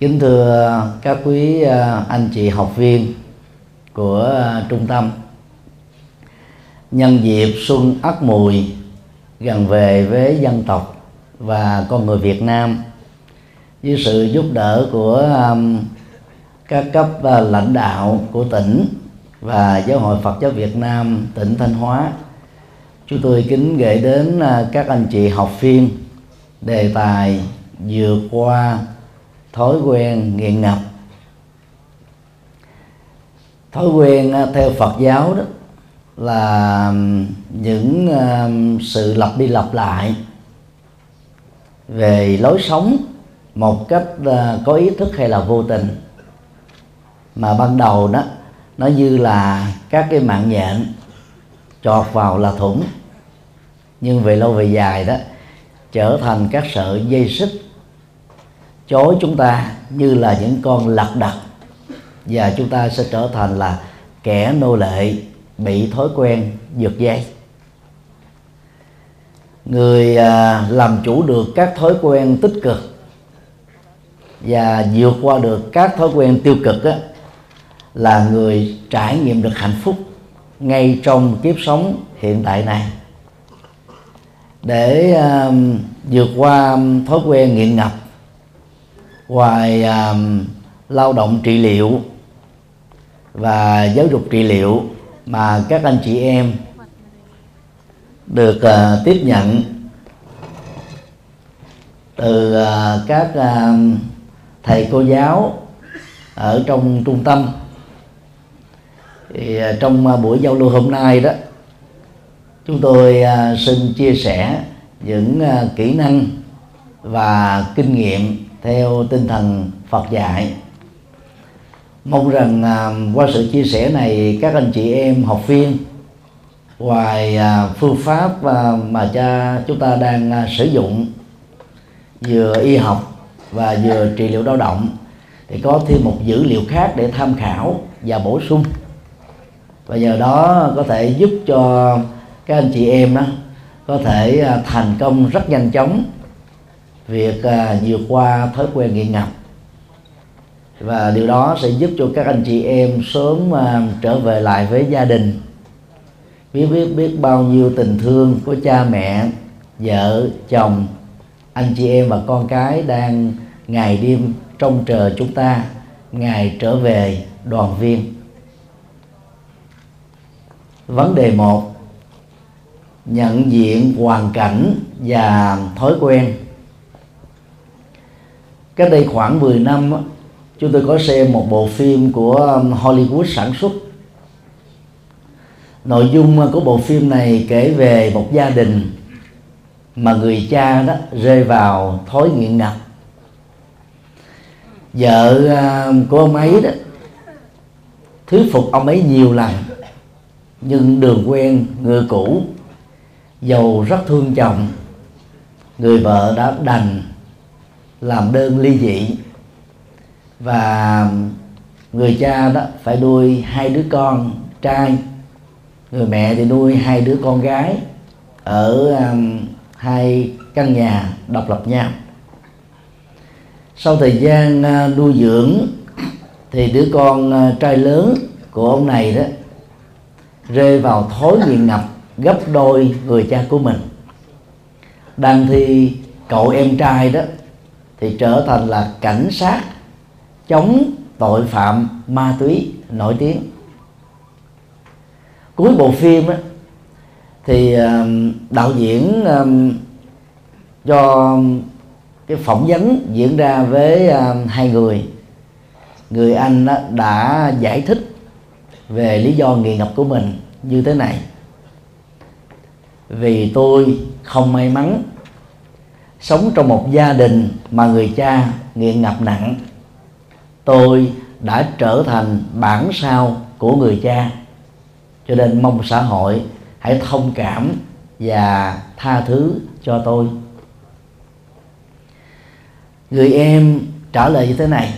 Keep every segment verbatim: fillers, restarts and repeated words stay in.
Kính thưa các quý anh chị học viên của trung tâm, nhân dịp xuân Ất Mùi gần về với dân tộc và con người Việt Nam, với sự giúp đỡ của các cấp lãnh đạo của tỉnh và Giáo hội Phật giáo Việt Nam tỉnh Thanh Hóa, chúng tôi kính gửi đến các anh chị học viên đề tài vượt qua thói quen nghiện ngập. Thói quen theo Phật giáo đó là những sự lặp đi lặp lại về lối sống một cách có ý thức hay là vô tình, mà ban đầu đó nó như là các cái mạng nhện chọt vào là thủng, nhưng về lâu về dài đó trở thành các sợi dây xích chối chúng ta như là những con lật đật, và chúng ta sẽ trở thành là kẻ nô lệ bị thói quen giật dây. Người làm chủ được các thói quen tích cực và vượt qua được các thói quen tiêu cực đó, là người trải nghiệm được hạnh phúc ngay trong kiếp sống hiện tại này. Để uh, vượt qua thói quen nghiện ngập, ngoài uh, lao động trị liệu và giáo dục trị liệu mà các anh chị em được uh, tiếp nhận từ uh, các uh, thầy cô giáo ở trong trung tâm, thì trong buổi giao lưu hôm nay đó, chúng tôi xin chia sẻ những kỹ năng và kinh nghiệm theo tinh thần Phật dạy. Mong rằng qua sự chia sẻ này, các anh chị em học viên, ngoài phương pháp mà cha chúng ta đang sử dụng vừa y học và vừa trị liệu lao động, thì có thêm một dữ liệu khác để tham khảo và bổ sung, và nhờ đó có thể giúp cho các anh chị em đó có thể thành công rất nhanh chóng việc vượt qua thói quen nghiện ngập, và điều đó sẽ giúp cho các anh chị em sớm trở về lại với gia đình, biết biết biết bao nhiêu tình thương của cha mẹ, vợ chồng, anh chị em và con cái đang ngày đêm trông chờ chúng ta ngày trở về đoàn viên. Vấn đề một: nhận diện hoàn cảnh và thói quen. Cách đây khoảng mười năm, chúng tôi có xem một bộ phim của Hollywood sản xuất. Nội dung của bộ phim này kể về một gia đình mà người cha đó rơi vào thói nghiện ngập. Vợ của ông ấy đó thuyết phục ông ấy nhiều lần, nhưng đường quen người cũ, dầu rất thương chồng, người vợ đã đành làm đơn ly dị, và người cha đó phải nuôi hai đứa con trai, người mẹ thì nuôi hai đứa con gái ở um, hai căn nhà độc lập nhau. Sau thời gian uh, nuôi dưỡng thì đứa con uh, trai lớn của ông này đó rơi vào thói nghiện ngập gấp đôi người cha của mình. Đang thi cậu em trai đó thì trở thành là cảnh sát chống tội phạm ma túy nổi tiếng. Cuối bộ phim đó, thì đạo diễn cho cái phỏng vấn diễn ra với hai người. Người anh đã giải thích về lý do nghiện ngập của mình như thế này: vì tôi không may mắn sống trong một gia đình mà người cha nghiện ngập nặng, tôi đã trở thành bản sao của người cha, cho nên mong xã hội hãy thông cảm và tha thứ cho tôi. Người em trả lời như thế này: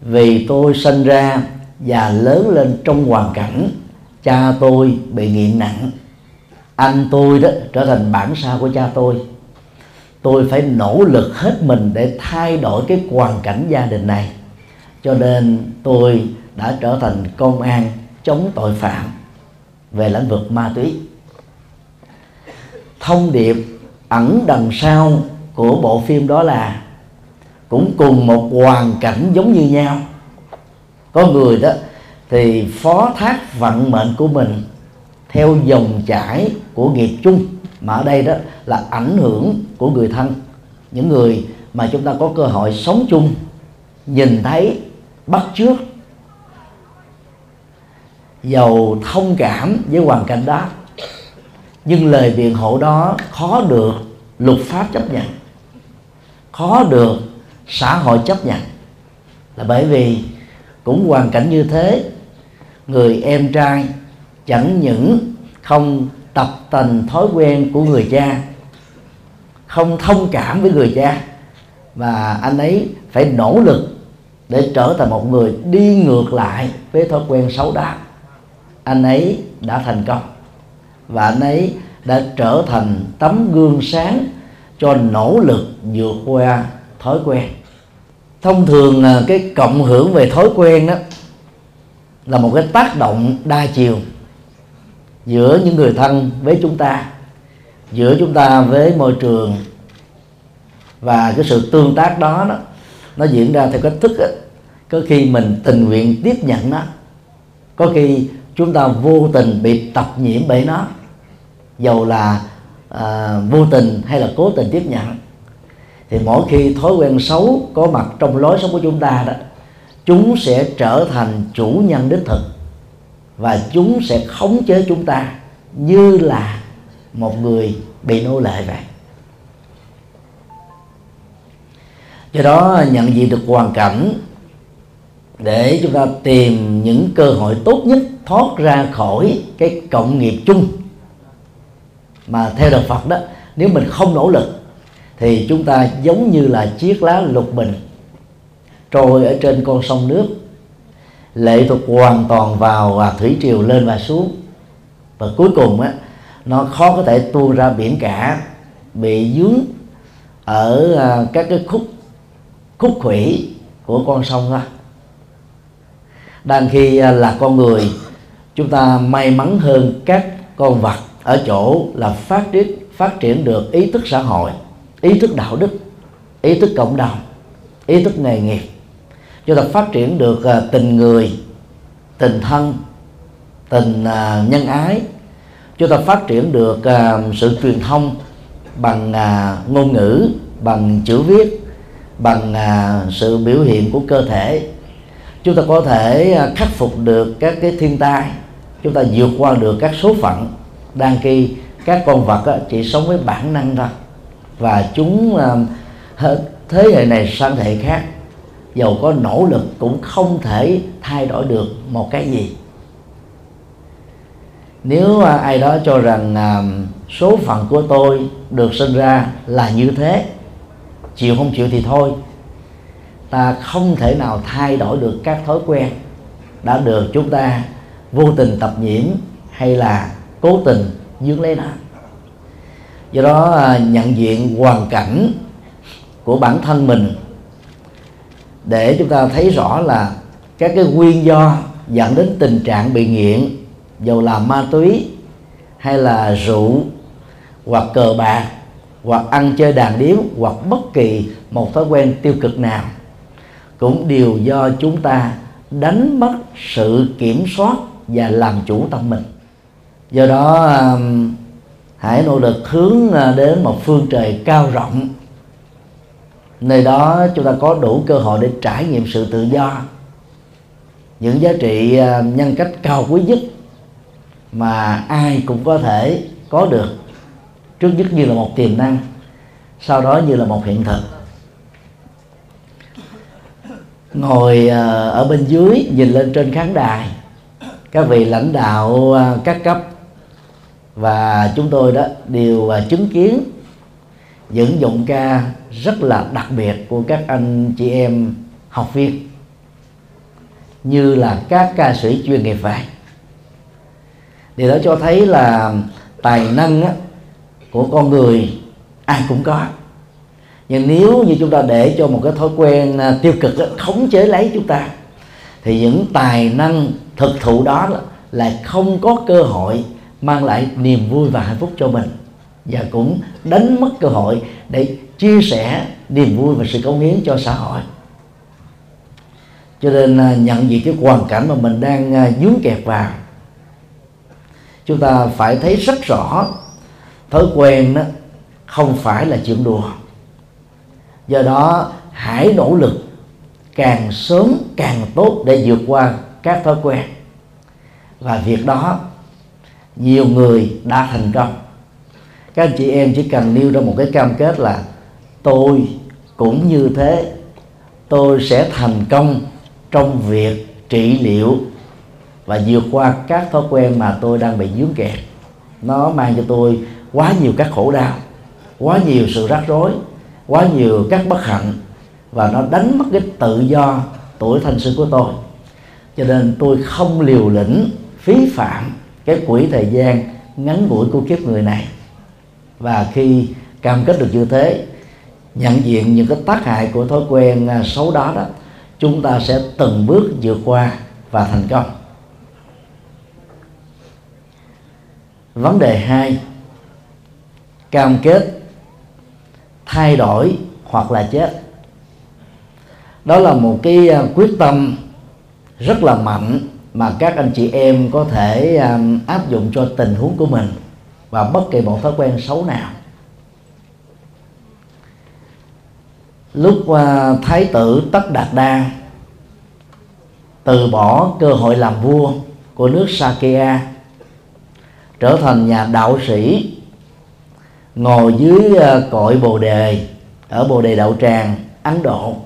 vì tôi sinh ra và lớn lên trong hoàn cảnh cha tôi bị nghiện nặng, anh tôi đó trở thành bản sao của cha tôi, tôi phải nỗ lực hết mình để thay đổi cái hoàn cảnh gia đình này. Cho nên tôi đã trở thành công an chống tội phạm về lĩnh vực ma túy. Thông điệp ẩn đằng sau của bộ phim đó là cũng cùng một hoàn cảnh giống như nhau. Có người đó thì phó thác vận mệnh của mình theo dòng chảy của nghiệp chung, mà ở đây đó là ảnh hưởng của người thân. Những người mà chúng ta có cơ hội sống chung, nhìn thấy, bắt chước, giàu thông cảm với hoàn cảnh đó, nhưng lời biện hộ đó khó được luật pháp chấp nhận, khó được xã hội chấp nhận, là bởi vì cũng hoàn cảnh như thế, người em trai chẳng những không tập tành thói quen của người cha, không thông cảm với người cha, và anh ấy phải nỗ lực để trở thành một người đi ngược lại với thói quen xấu đó. Anh ấy đã thành công và anh ấy đã trở thành tấm gương sáng cho nỗ lực vượt qua thói quen. Thông thường cái cộng hưởng về thói quen đó là một cái tác động đa chiều giữa những người thân với chúng ta, giữa chúng ta với môi trường, và cái sự tương tác đó, đó nó diễn ra theo cách thức ấy, có khi mình tình nguyện tiếp nhận nó, có khi chúng ta vô tình bị tập nhiễm bởi nó, dầu là à, vô tình hay là cố tình tiếp nhận. Thì mỗi khi thói quen xấu có mặt trong lối sống của chúng ta đó, chúng sẽ trở thành chủ nhân đích thực, và chúng sẽ khống chế chúng ta như là một người bị nô lệ vậy. Do đó nhận diện được hoàn cảnh để chúng ta tìm những cơ hội tốt nhất thoát ra khỏi cái cộng nghiệp chung. Mà theo đạo Phật đó, nếu mình không nỗ lực thì chúng ta giống như là chiếc lá lục bình trôi ở trên con sông nước, lệ thuộc hoàn toàn vào thủy triều lên và xuống, và cuối cùng á, nó khó có thể tuôn ra biển cả, bị dướng ở các cái khúc khúc khuỷu của con sông thôi. Đang khi là con người, chúng ta may mắn hơn các con vật ở chỗ là phát triển phát triển được ý thức xã hội, ý thức đạo đức, ý thức cộng đồng, ý thức nghề nghiệp. Chúng ta phát triển được tình người, tình thân, tình nhân ái. Chúng ta phát triển được sự truyền thông bằng ngôn ngữ, bằng chữ viết, bằng sự biểu hiện của cơ thể. Chúng ta có thể khắc phục được các cái thiên tai, chúng ta vượt qua được các số phận, đang khi các con vật chỉ sống với bản năng thôi, và chúng thế hệ này sang thế hệ khác, dầu có nỗ lực cũng không thể thay đổi được một cái gì. Nếu ai đó cho rằng số phận của tôi được sinh ra là như thế, chịu không chịu thì thôi, ta không thể nào thay đổi được các thói quen đã được chúng ta vô tình tập nhiễm hay là cố tình dướng lấy nó. Do đó nhận diện hoàn cảnh của bản thân mình để chúng ta thấy rõ là các cái nguyên do dẫn đến tình trạng bị nghiện, dầu là ma túy hay là rượu, hoặc cờ bạc, hoặc ăn chơi đàn điếu, hoặc bất kỳ một thói quen tiêu cực nào, cũng đều do chúng ta đánh mất sự kiểm soát và làm chủ tâm mình. Do đó hãy nỗ lực hướng đến một phương trời cao rộng, nơi đó chúng ta có đủ cơ hội để trải nghiệm sự tự do, những giá trị nhân cách cao quý nhất mà ai cũng có thể có được, trước nhất như là một tiềm năng, sau đó như là một hiện thực. Ngồi ở bên dưới nhìn lên trên khán đài, các vị lãnh đạo các cấp và chúng tôi đó đều chứng kiến những giọng ca rất là đặc biệt của các anh chị em học viên, như là các ca sĩ chuyên nghiệp vậy. Điều đó cho thấy là tài năng á, của con người ai cũng có, Nhưng nếu như chúng ta để cho một cái thói quen tiêu cực khống chế lấy chúng ta, thì những tài năng thực thụ đó lại không có cơ hội mang lại niềm vui và hạnh phúc cho mình, và cũng đánh mất cơ hội để chia sẻ niềm vui và sự cống hiến cho xã hội. Cho nên nhận diện cái hoàn cảnh mà mình đang dướng kẹt vào, chúng ta phải thấy rất rõ thói quen đó không phải là chuyện đùa. Do đó hãy nỗ lực càng sớm càng tốt để vượt qua các thói quen. Và việc đó nhiều người đã thành công. Các anh chị em chỉ cần nêu ra một cái cam kết là tôi cũng như thế, tôi sẽ thành công trong việc trị liệu và vượt qua các thói quen mà tôi đang bị vướng kẹt. Nó mang cho tôi quá nhiều các khổ đau, quá nhiều sự rắc rối, quá nhiều các bất hạnh, và nó đánh mất cái tự do tuổi thanh xuân của tôi. Cho nên tôi không liều lĩnh phí phạm cái quỹ thời gian ngắn ngủi của kiếp người này. Và khi cam kết được như thế, nhận diện những cái tác hại của thói quen xấu đó đó, chúng ta sẽ từng bước vượt qua và thành công. Vấn đề hai, cam kết thay đổi hoặc là chết. Đó là một cái quyết tâm rất là mạnh mà các anh chị em có thể áp dụng cho tình huống của mình và bất kỳ một thói quen xấu nào. Lúc Thái tử Tất Đạt Đa từ bỏ cơ hội làm vua của nước Sakya, trở thành nhà đạo sĩ, ngồi dưới cội Bồ Đề ở Bồ Đề Đạo Tràng, Ấn Độ,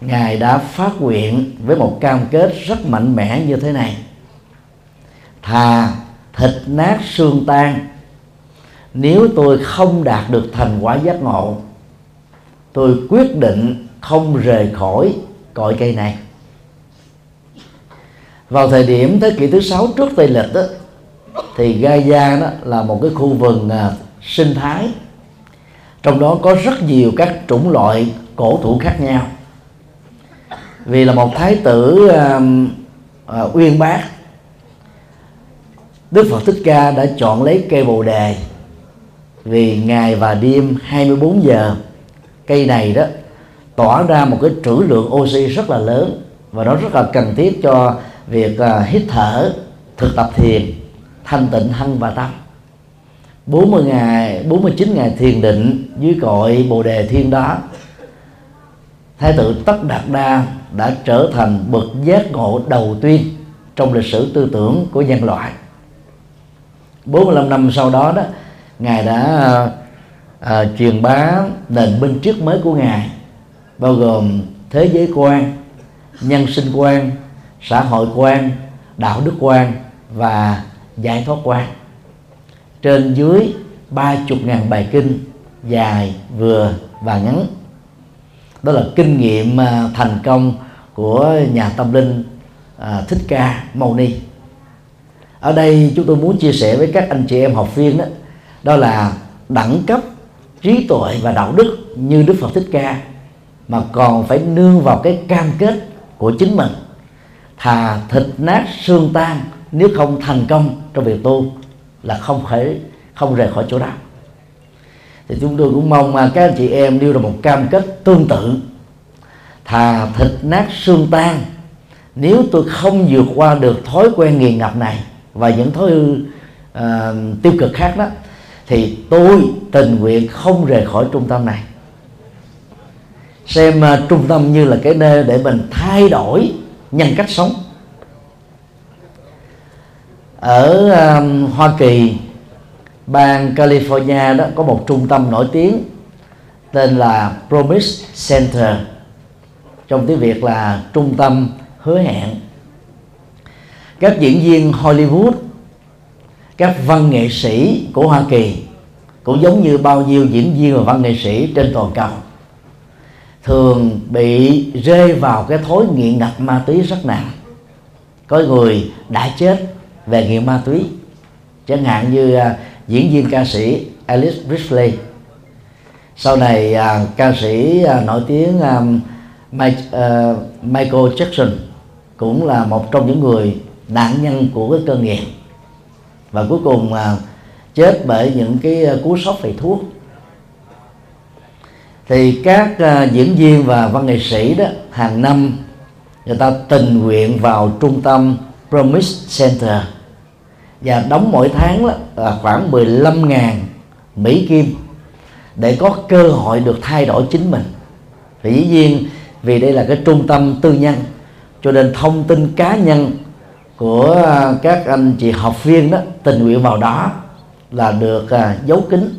Ngài đã phát nguyện với một cam kết rất mạnh mẽ như thế này: thà thịt nát xương tan, nếu tôi không đạt được thành quả giác ngộ, tôi quyết định không rời khỏi cội cây này. Vào thời điểm thế kỷ thứ sáu trước Tây Lịch đó, thì Gaia đó là một cái khu vực sinh thái, trong đó có rất nhiều các chủng loại cổ thụ khác nhau. Vì là một thái tử uh, uh, uyên bác, Đức Phật Thích Ca đã chọn lấy cây Bồ Đề, vì ngày và đêm hai mươi bốn giờ cây này đó tỏa ra một cái trữ lượng oxy rất là lớn, và nó rất là cần thiết cho việc uh, hít thở, thực tập thiền, thanh tịnh thân và tâm. bốn mươi ngày, bốn mươi chín ngày thiền định dưới cội Bồ Đề Thiên đó, Thái tử Tất Đạt Đa đã trở thành bậc giác ngộ đầu tiên trong lịch sử tư tưởng của nhân loại. bốn mươi lăm năm sau đó đó, Ngài đã uh, truyền bá nền minh triết mới của Ngài, bao gồm thế giới quan, nhân sinh quan, xã hội quan, đạo đức quan và giải thoát quan, trên dưới ba mươi nghìn bài kinh dài, vừa và ngắn. Đó là kinh nghiệm thành công của nhà tâm linh Thích Ca Mâu Ni. Ở đây chúng tôi muốn chia sẻ với các anh chị em học viên đó, đó là đẳng cấp trí tuệ và đạo đức như Đức Phật Thích Ca, mà còn phải nương vào cái cam kết của chính mình: thà thịt nát xương tan, nếu không thành công trong việc tu là không thể không rời khỏi chỗ đó. Thì chúng tôi cũng mong mà các anh chị em đưa ra một cam kết tương tự: thà thịt nát xương tan, nếu tôi không vượt qua được thói quen nghiền ngập này và những thói uh, tiêu cực khác đó, thì tôi tình nguyện không rời khỏi trung tâm này. Xem uh, trung tâm như là cái nơi để mình thay đổi nhân cách sống. Ở uh, Hoa Kỳ, bang California đó, có một trung tâm nổi tiếng tên là Promise Center, trong tiếng Việt là trung tâm hứa hẹn. Các diễn viên Hollywood, các văn nghệ sĩ của Hoa Kỳ, cũng giống như bao nhiêu diễn viên và văn nghệ sĩ trên toàn cầu, thường bị rơi vào cái thói nghiện ngập ma túy rất nặng. Có người đã chết về nghiện ma túy, chẳng hạn như diễn viên ca sĩ Elvis Presley, Sau này à, ca sĩ à, nổi tiếng à, Mike, à, Michael Jackson cũng là một trong những người nạn nhân của cái cơn nghiện, và cuối cùng à, chết bởi những cái cú sốc về thuốc. Thì các à, diễn viên và văn nghệ sĩ đó hàng năm người ta tình nguyện vào trung tâm Promise Center và đóng mỗi tháng là khoảng mười lăm nghìn Mỹ Kim để có cơ hội được thay đổi chính mình. Thì dĩ nhiên vì đây là cái trung tâm tư nhân, cho nên thông tin cá nhân của các anh chị học viên đó tình nguyện vào đó là được à, giấu kín.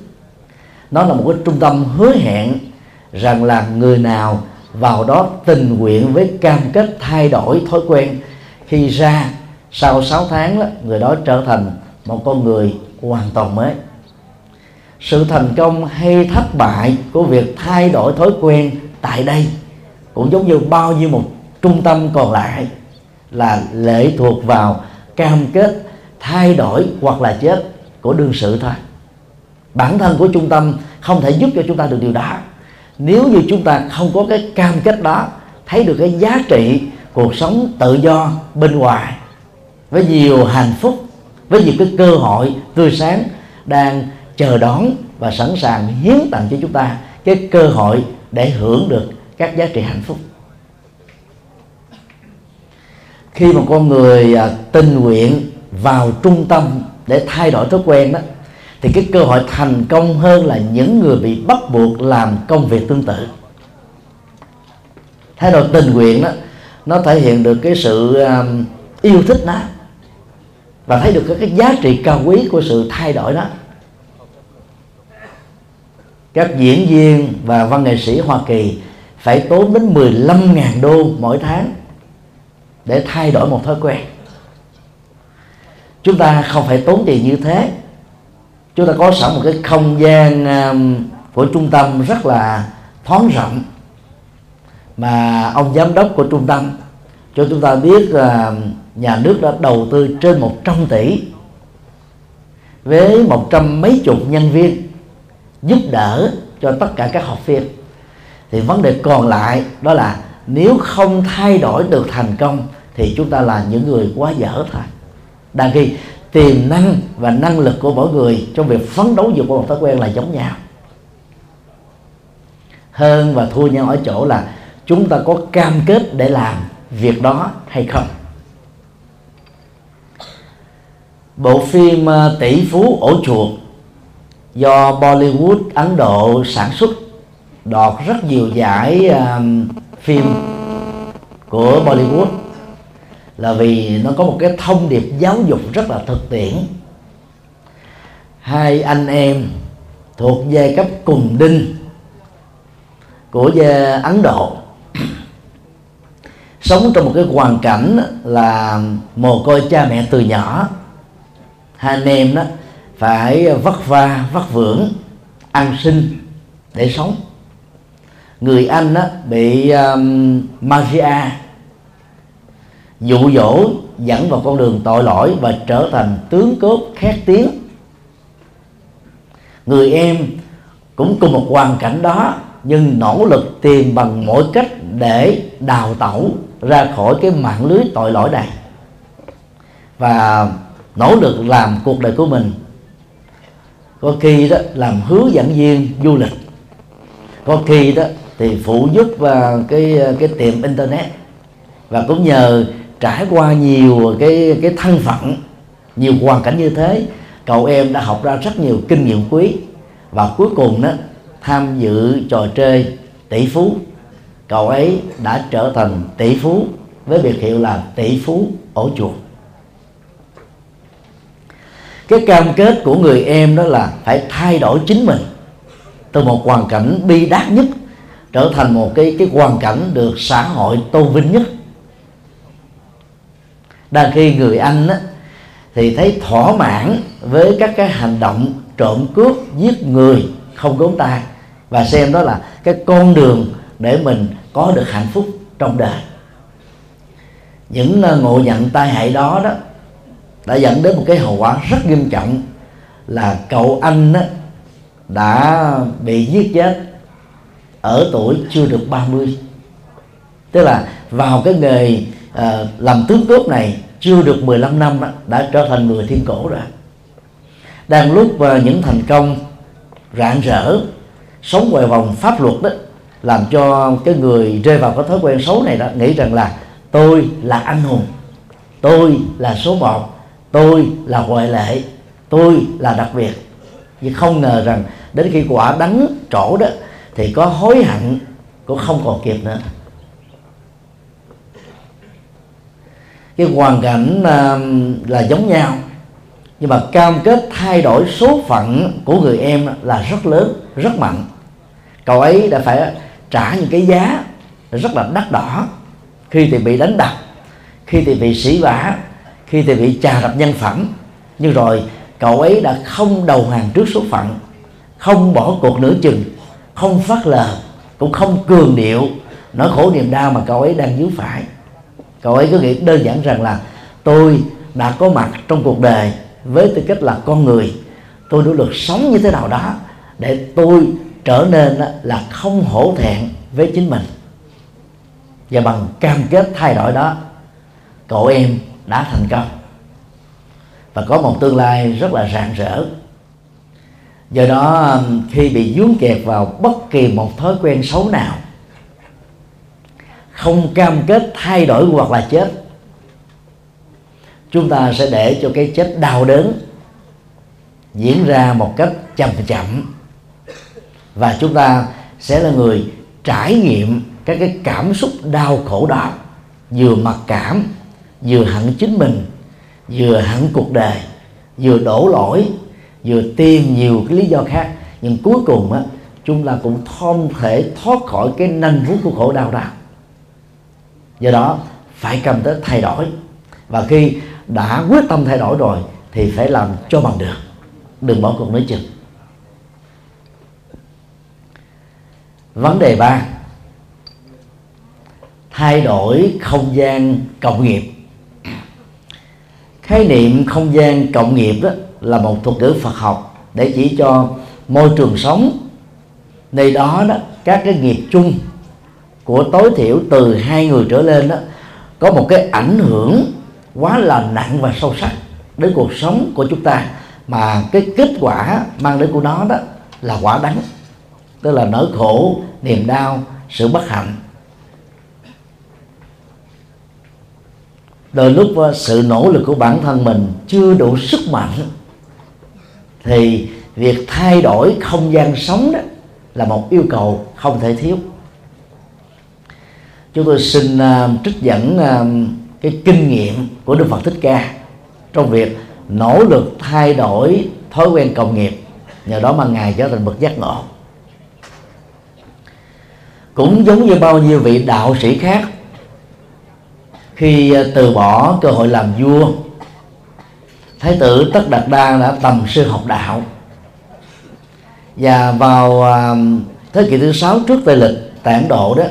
Nó là một cái trung tâm hứa hẹn rằng là người nào vào đó tình nguyện với cam kết thay đổi thói quen, khi ra sau sáu tháng đó, người đó trở thành một con người hoàn toàn mới. Sự thành công hay thất bại của việc thay đổi thói quen tại đây cũng giống như bao nhiêu một trung tâm còn lại, là lệ thuộc vào cam kết thay đổi hoặc là chết của đương sự thôi. Bản thân của trung tâm không thể giúp cho chúng ta được điều đó nếu như chúng ta không có cái cam kết đó, thấy được cái giá trị cuộc sống tự do bên ngoài với nhiều hạnh phúc, với nhiều cái cơ hội tươi sáng đang chờ đón và sẵn sàng hiến tặng cho chúng ta cái cơ hội để hưởng được các giá trị hạnh phúc. Khi một con người tình nguyện vào trung tâm để thay đổi thói quen đó, thì cái cơ hội thành công hơn là những người bị bắt buộc làm công việc tương tự. Thái độ tình nguyện đó, nó thể hiện được cái sự yêu thích nó và thấy được cái giá trị cao quý của sự thay đổi đó. Các diễn viên và văn nghệ sĩ Hoa Kỳ phải tốn đến mười lăm nghìn đô mỗi tháng để thay đổi một thói quen. Chúng ta không phải tốn tiền như thế. Chúng ta có sẵn một cái không gian của trung tâm rất là thoáng rộng, mà ông giám đốc của trung tâm cho chúng ta biết là nhà nước đã đầu tư trên một trăm tỷ với một trăm mấy chục nhân viên giúp đỡ cho tất cả các học viên. Thì vấn đề còn lại đó là nếu không thay đổi được thành công thì chúng ta là những người quá dở thôi. Đang khi tiềm năng và năng lực của mỗi người trong việc phấn đấu vượt qua một thói quen là giống nhau. Hơn và thua nhau ở chỗ là chúng ta có cam kết để làm việc đó hay không. Bộ phim Tỷ Phú Ổ Chuột do Bollywood Ấn Độ sản xuất đoạt rất nhiều giải uh, phim của Bollywood là vì nó có một cái thông điệp giáo dục rất là thực tiễn. Hai anh em thuộc giai cấp cùng đinh của Ấn Độ sống trong một cái hoàn cảnh là mồ côi cha mẹ từ nhỏ. Hai anh em đó phải vất vả vất vưởng ăn xin để sống. Người anh đó bị um, magia dụ dỗ dẫn vào con đường tội lỗi và trở thành tướng cướp khét tiếng. Người em cũng cùng một hoàn cảnh đó nhưng nỗ lực tìm bằng mọi cách để đào tẩu ra khỏi cái mạng lưới tội lỗi này và nỗ lực làm cuộc đời của mình, có khi đó làm hướng dẫn viên du lịch, có khi đó thì phụ giúp vào cái cái tiệm internet. Và cũng nhờ trải qua nhiều cái cái thân phận, nhiều hoàn cảnh như thế, cậu em đã học ra rất nhiều kinh nghiệm quý và cuối cùng đó tham dự trò chơi tỷ phú, cậu ấy đã trở thành tỷ phú với biệt hiệu là tỷ phú ổ chuột. Cái cam kết của người em đó là phải thay đổi chính mình từ một hoàn cảnh bi đát nhất trở thành một cái cái hoàn cảnh được xã hội tôn vinh nhất. Đang khi người anh á, thì thấy thỏa mãn với các cái hành động trộm cướp, giết người không gớm tay và xem đó là cái con đường để mình có được hạnh phúc trong đời. Những ngộ nhận tai hại đó đó đã dẫn đến một cái hậu quả rất nghiêm trọng là cậu anh á, đã bị giết chết ở tuổi chưa được ba mươi. Tức là vào cái nghề à, làm tướng tốt này chưa được mười lăm năm đã trở thành người thiên cổ rồi. Đang lúc à, những thành công rạng rỡ sống ngoài vòng pháp luật đó, làm cho cái người rơi vào cái thói quen xấu này đó, nghĩ rằng là tôi là anh hùng, tôi là số một, tôi là ngoại lệ, tôi là đặc biệt. Nhưng không ngờ rằng đến khi quả đắng trổ đó thì có hối hận cũng không còn kịp nữa. Cái hoàn cảnh là giống nhau, nhưng mà cam kết thay đổi số phận của người em là rất lớn, rất mạnh. Cậu ấy đã phải trả những cái giá rất là đắt đỏ, khi thì bị đánh đập, khi thì bị sỉ vả, khi thì bị chà đập nhân phẩm. Nhưng rồi cậu ấy đã không đầu hàng trước số phận, không bỏ cuộc nửa chừng, không phớt lờ, cũng không cường điệu nỗi khổ niềm đau mà cậu ấy đang vướng phải. Cậu ấy cứ nghĩ đơn giản rằng là tôi đã có mặt trong cuộc đời với tư cách là con người, tôi nỗ lực sống như thế nào đó để tôi trở nên là không hổ thẹn với chính mình. Và bằng cam kết thay đổi đó, cậu em đã thành công và có một tương lai rất là rạng rỡ. Do đó khi bị vướng kẹt vào bất kỳ một thói quen xấu nào, không cam kết thay đổi hoặc là chết, chúng ta sẽ để cho cái chết đau đớn diễn ra một cách chậm chậm, và chúng ta sẽ là người trải nghiệm các cái cảm xúc đau khổ đó, vừa mặc cảm, vừa hận chính mình, vừa hận cuộc đời, vừa đổ lỗi, vừa tìm nhiều cái lý do khác. Nhưng cuối cùng á, chúng ta cũng không thể thoát khỏi cái nanh vuốt của khổ đau đó. Do đó phải cam kết thay đổi, và khi đã quyết tâm thay đổi rồi thì phải làm cho bằng được, đừng bỏ cuộc nửa chừng. Vấn đề ba: thay đổi không gian cộng nghiệp. Khái niệm không gian cộng nghiệp đó là một thuật ngữ Phật học để chỉ cho môi trường sống, nơi đó đó các cái nghiệp chung của tối thiểu từ hai người trở lên đó có một cái ảnh hưởng quá là nặng và sâu sắc đến cuộc sống của chúng ta, mà cái kết quả mang đến của nó đó là quả đắng, tức là nỗi khổ, niềm đau, sự bất hạnh. Đôi lúc sự nỗ lực của bản thân mình chưa đủ sức mạnh thì việc thay đổi không gian sống đó là một yêu cầu không thể thiếu. Chúng tôi xin uh, trích dẫn uh, cái kinh nghiệm của Đức Phật Thích Ca trong việc nỗ lực thay đổi thói quen cộng nghiệp, nhờ đó mà Ngài trở thành bậc giác ngộ. Cũng giống như bao nhiêu vị đạo sĩ khác, khi từ bỏ cơ hội làm vua, Thái tử Tất Đạt Đa đã tầm sư học đạo. Và vào thế kỷ thứ sáu trước Tây Lịch tại Ấn Độ đó,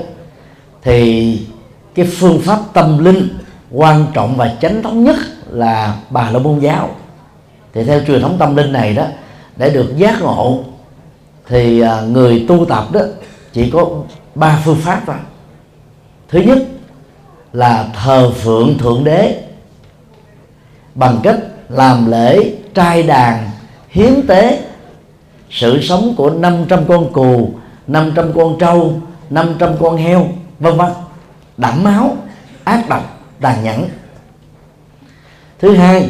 thì cái phương pháp tâm linh quan trọng và chánh thống nhất là Bà La Môn giáo. Thì theo truyền thống tâm linh này đó, để được giác ngộ thì người tu tập đó chỉ có ba phương pháp thôi. Thứ nhất là thờ phượng Thượng Đế bằng cách làm lễ trai đàn, hiến tế sự sống của năm trăm con cừu, năm trăm con trâu, năm trăm con heo, vân vân, đẫm máu, ác độc, tàn nhẫn. Thứ hai,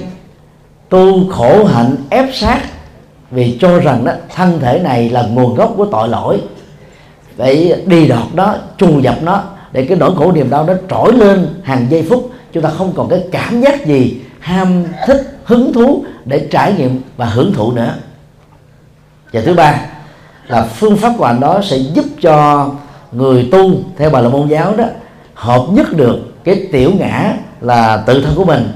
tu khổ hạnh ép sát, vì cho rằng đó, thân thể này là nguồn gốc của tội lỗi, phải đi đọt đó, trù dập nó để cái nỗi khổ niềm đau nó trỗi lên hàng giây phút. Chúng ta không còn cái cảm giác gì ham thích, hứng thú để trải nghiệm và hưởng thụ nữa. Và thứ ba là phương pháp của anh đó sẽ giúp cho người tu theo Bà La Môn giáo đó hợp nhất được cái tiểu ngã là tự thân của mình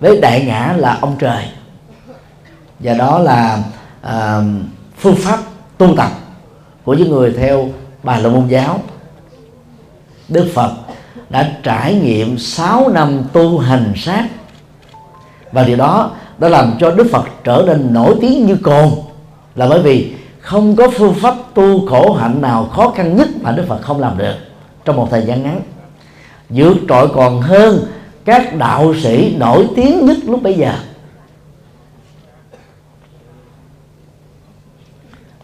với đại ngã là ông trời. Và đó là à, phương pháp tu tập của những người theo Bà La Môn giáo. Đức Phật đã trải nghiệm sáu năm tu hành sát, và điều đó đã làm cho Đức Phật trở nên nổi tiếng như cồn, là bởi vì Không có phương pháp tu khổ hạnh nào khó khăn nhất mà Đức Phật không làm được trong một thời gian ngắn. Vượt trội còn hơn các đạo sĩ nổi tiếng nhất lúc bây giờ.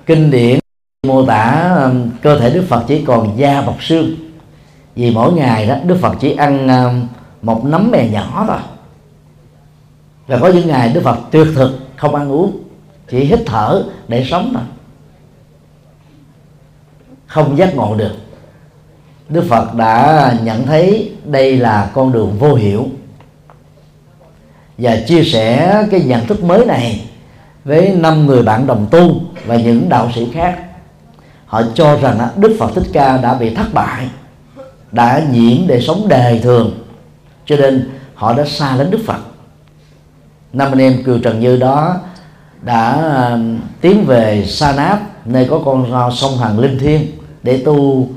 Kinh điển mô tả cơ thể Đức Phật chỉ còn da bọc xương, vì mỗi ngày đó Đức Phật chỉ ăn một nắm mè nhỏ thôi. Và có những ngày Đức Phật tuyệt thực không ăn uống, chỉ hít thở để sống thôi, không giác ngộ được. Đức Phật đã nhận thấy đây là con đường vô hiệu và chia sẻ cái nhận thức mới này với năm người bạn đồng tu và những đạo sĩ khác. Họ cho rằng Đức Phật Thích Ca đã bị thất bại, đã nhiễm đời sống đời thường, cho nên họ đã xa lánh Đức Phật. Năm anh em Kiều Trần Như đó đã tiến về Sa Náp, nơi có con sông Hằng Linh Thiên, để tu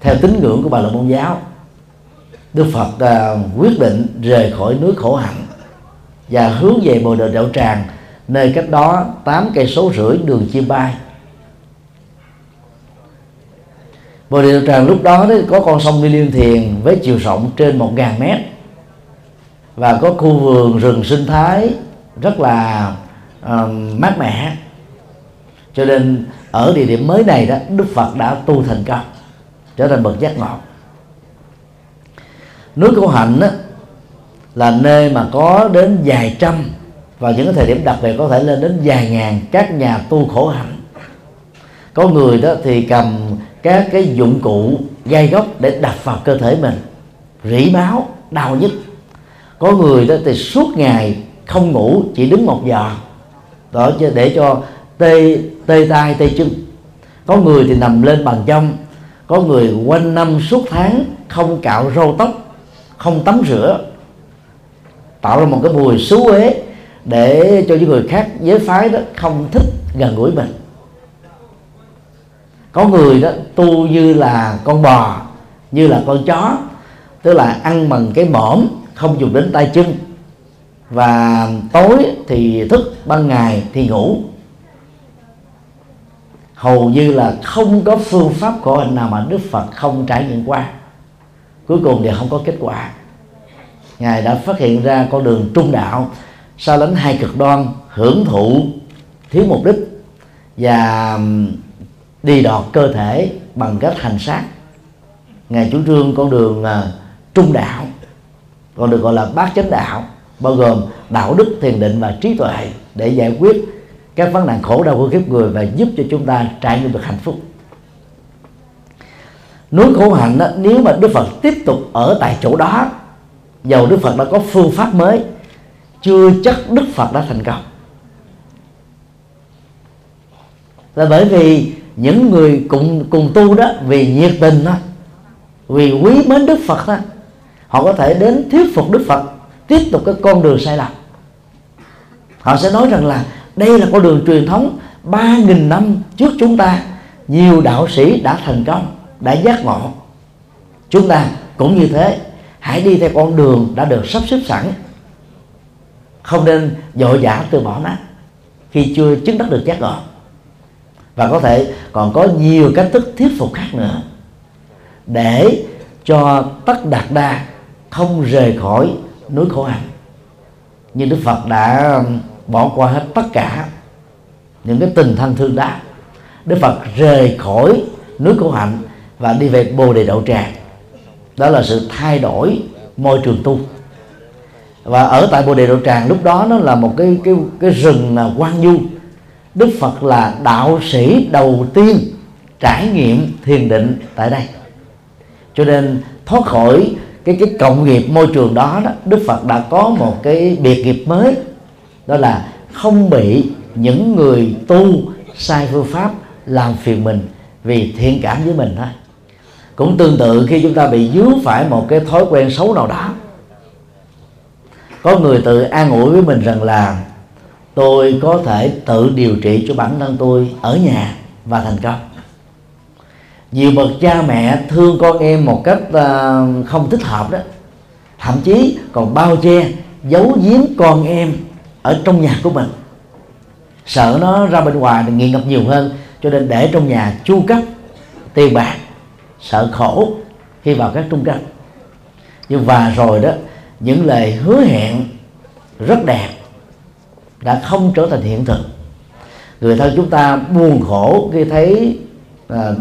theo tín ngưỡng của Bà La Môn giáo. Đức Phật uh, quyết định rời khỏi núi khổ hạnh và hướng về Bồ Đề Đạo Tràng, nơi cách đó tám cây số rưỡi đường chim bay. Bồ Đề Đạo Tràng lúc đó đấy, có con sông Ni Liên Thiền với chiều rộng trên một ngàn mét, và có khu vườn rừng sinh thái rất là uh, mát mẻ. Cho nên ở địa điểm mới này đó, Đức Phật đã tu thành công, trở thành bậc giác ngộ. Núi Khổ Hạnh á, là nơi mà có đến vài trăm, và những cái thời điểm đặc biệt có thể lên đến vài ngàn các nhà tu khổ hạnh. Có người đó thì cầm các cái dụng cụ gai góc để đập vào cơ thể mình, rỉ máu, đau nhức. Có người đó thì suốt ngày không ngủ, chỉ đứng một giờ đó để cho tê, tê tai, tê chân. Có người thì nằm lên bàn trong. Có người quanh năm suốt tháng không cạo râu tóc, không tắm rửa, tạo ra một cái mùi xú uế để cho những người khác giới phái đó không thích gần gũi mình. Có người đó tu như là con bò, như là con chó, tức là ăn bằng cái mõm, không dùng đến tay chân, và tối thì thức, ban ngày thì ngủ. Hầu như là không có phương pháp khổ hạnh nào mà Đức Phật không trải nghiệm qua. Cuối cùng đều không có kết quả. Ngài đã phát hiện ra con đường trung đạo, xa lánh hai cực đoan, hưởng thụ thiếu mục đích và đi đọt cơ thể bằng cách hành sát. Ngài chủ trương con đường trung đạo, còn được gọi là bát chánh đạo, bao gồm đạo đức, thiền định và trí tuệ, để giải quyết các vấn nạn khổ đau của kiếp người và giúp cho chúng ta trải nghiệm được hạnh phúc. Núi khổ hạnh đó, nếu mà Đức Phật tiếp tục ở tại chỗ đó, dầu Đức Phật đã có phương pháp mới, chưa chắc Đức Phật đã thành công. Là bởi vì những người cùng cùng tu đó, vì nhiệt tình đó, vì quý mến Đức Phật đó, họ có thể đến thuyết phục Đức Phật tiếp tục cái con đường sai lầm. Họ sẽ nói rằng là đây là con đường truyền thống, ba nghìn năm trước chúng ta, nhiều đạo sĩ đã thành công, đã giác ngộ. Chúng ta cũng như thế, hãy đi theo con đường đã được sắp xếp sẵn, không nên vội vã từ bỏ nó khi chưa chứng đắc được giác ngộ. Và có thể còn có nhiều cách thức thuyết phục khác nữa, để cho Tất Đạt Đa không rời khỏi núi khổ hạnh. Nhưng Đức Phật đã bỏ qua hết tất cả những cái tình thân thương đã. Đức Phật rời khỏi núi khổ hạnh và đi về Bồ Đề Đạo Tràng. Đó là sự thay đổi môi trường tu. Và ở tại Bồ Đề Đạo Tràng lúc đó nó là một cái cái cái rừng hoang vu. Đức Phật là đạo sĩ đầu tiên trải nghiệm thiền định tại đây. Cho nên thoát khỏi cái cái cộng nghiệp môi trường đó, đó Đức Phật đã có một cái biệt nghiệp mới, đó là không bị những người tu sai phương pháp làm phiền mình, vì thiện cảm với mình thôi. Cũng tương tự, khi chúng ta bị vướng phải một cái thói quen xấu nào đó, có người tự an ủi với mình rằng là tôi có thể tự điều trị cho bản thân tôi ở nhà và thành công. Nhiều bậc cha mẹ thương con em một cách không thích hợp đó, thậm chí còn bao che, giấu giếm con em ở trong nhà của mình, sợ nó ra bên ngoài thì nghiện ngập nhiều hơn, Cho nên để trong nhà chu cấp tiền bạc, sợ khổ khi vào các trung tâm. Nhưng và rồi đó, những lời hứa hẹn rất đẹp đã không trở thành hiện thực. Người thân chúng ta buồn khổ khi thấy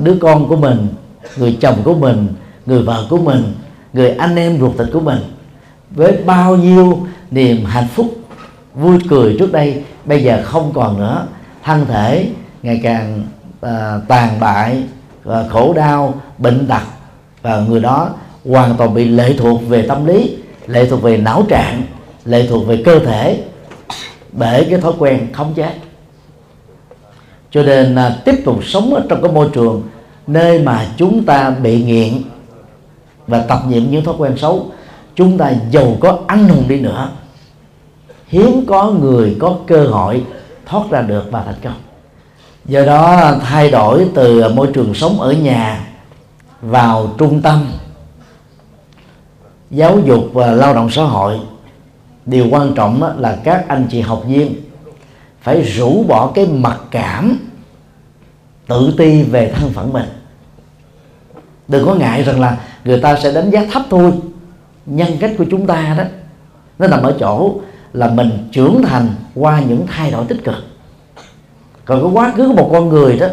đứa con của mình, người chồng của mình, người vợ của mình, người anh em ruột thịt của mình với bao nhiêu niềm hạnh phúc vui cười trước đây bây giờ không còn nữa, thân thể ngày càng à, tàn bại, à, khổ đau, bệnh tật, và người đó hoàn toàn bị lệ thuộc về tâm lý, lệ thuộc về não trạng, lệ thuộc về cơ thể bởi cái thói quen khống chế. Cho nên à, tiếp tục sống ở trong cái môi trường nơi mà chúng ta bị nghiện và tập nhiễm những thói quen xấu, chúng ta giàu có anh hùng đi nữa, hiếm có người có cơ hội thoát ra được và thành công. Do đó thay đổi từ môi trường sống ở nhà vào trung tâm giáo dục và lao động xã hội, điều quan trọng là các anh chị học viên phải rũ bỏ cái mặc cảm tự ti về thân phận mình. Đừng có ngại rằng là người ta sẽ đánh giá thấp thôi. Nhân cách của chúng ta đó, nó nằm ở chỗ là mình trưởng thành qua những thay đổi tích cực. Còn cái quá khứ của một con người đó,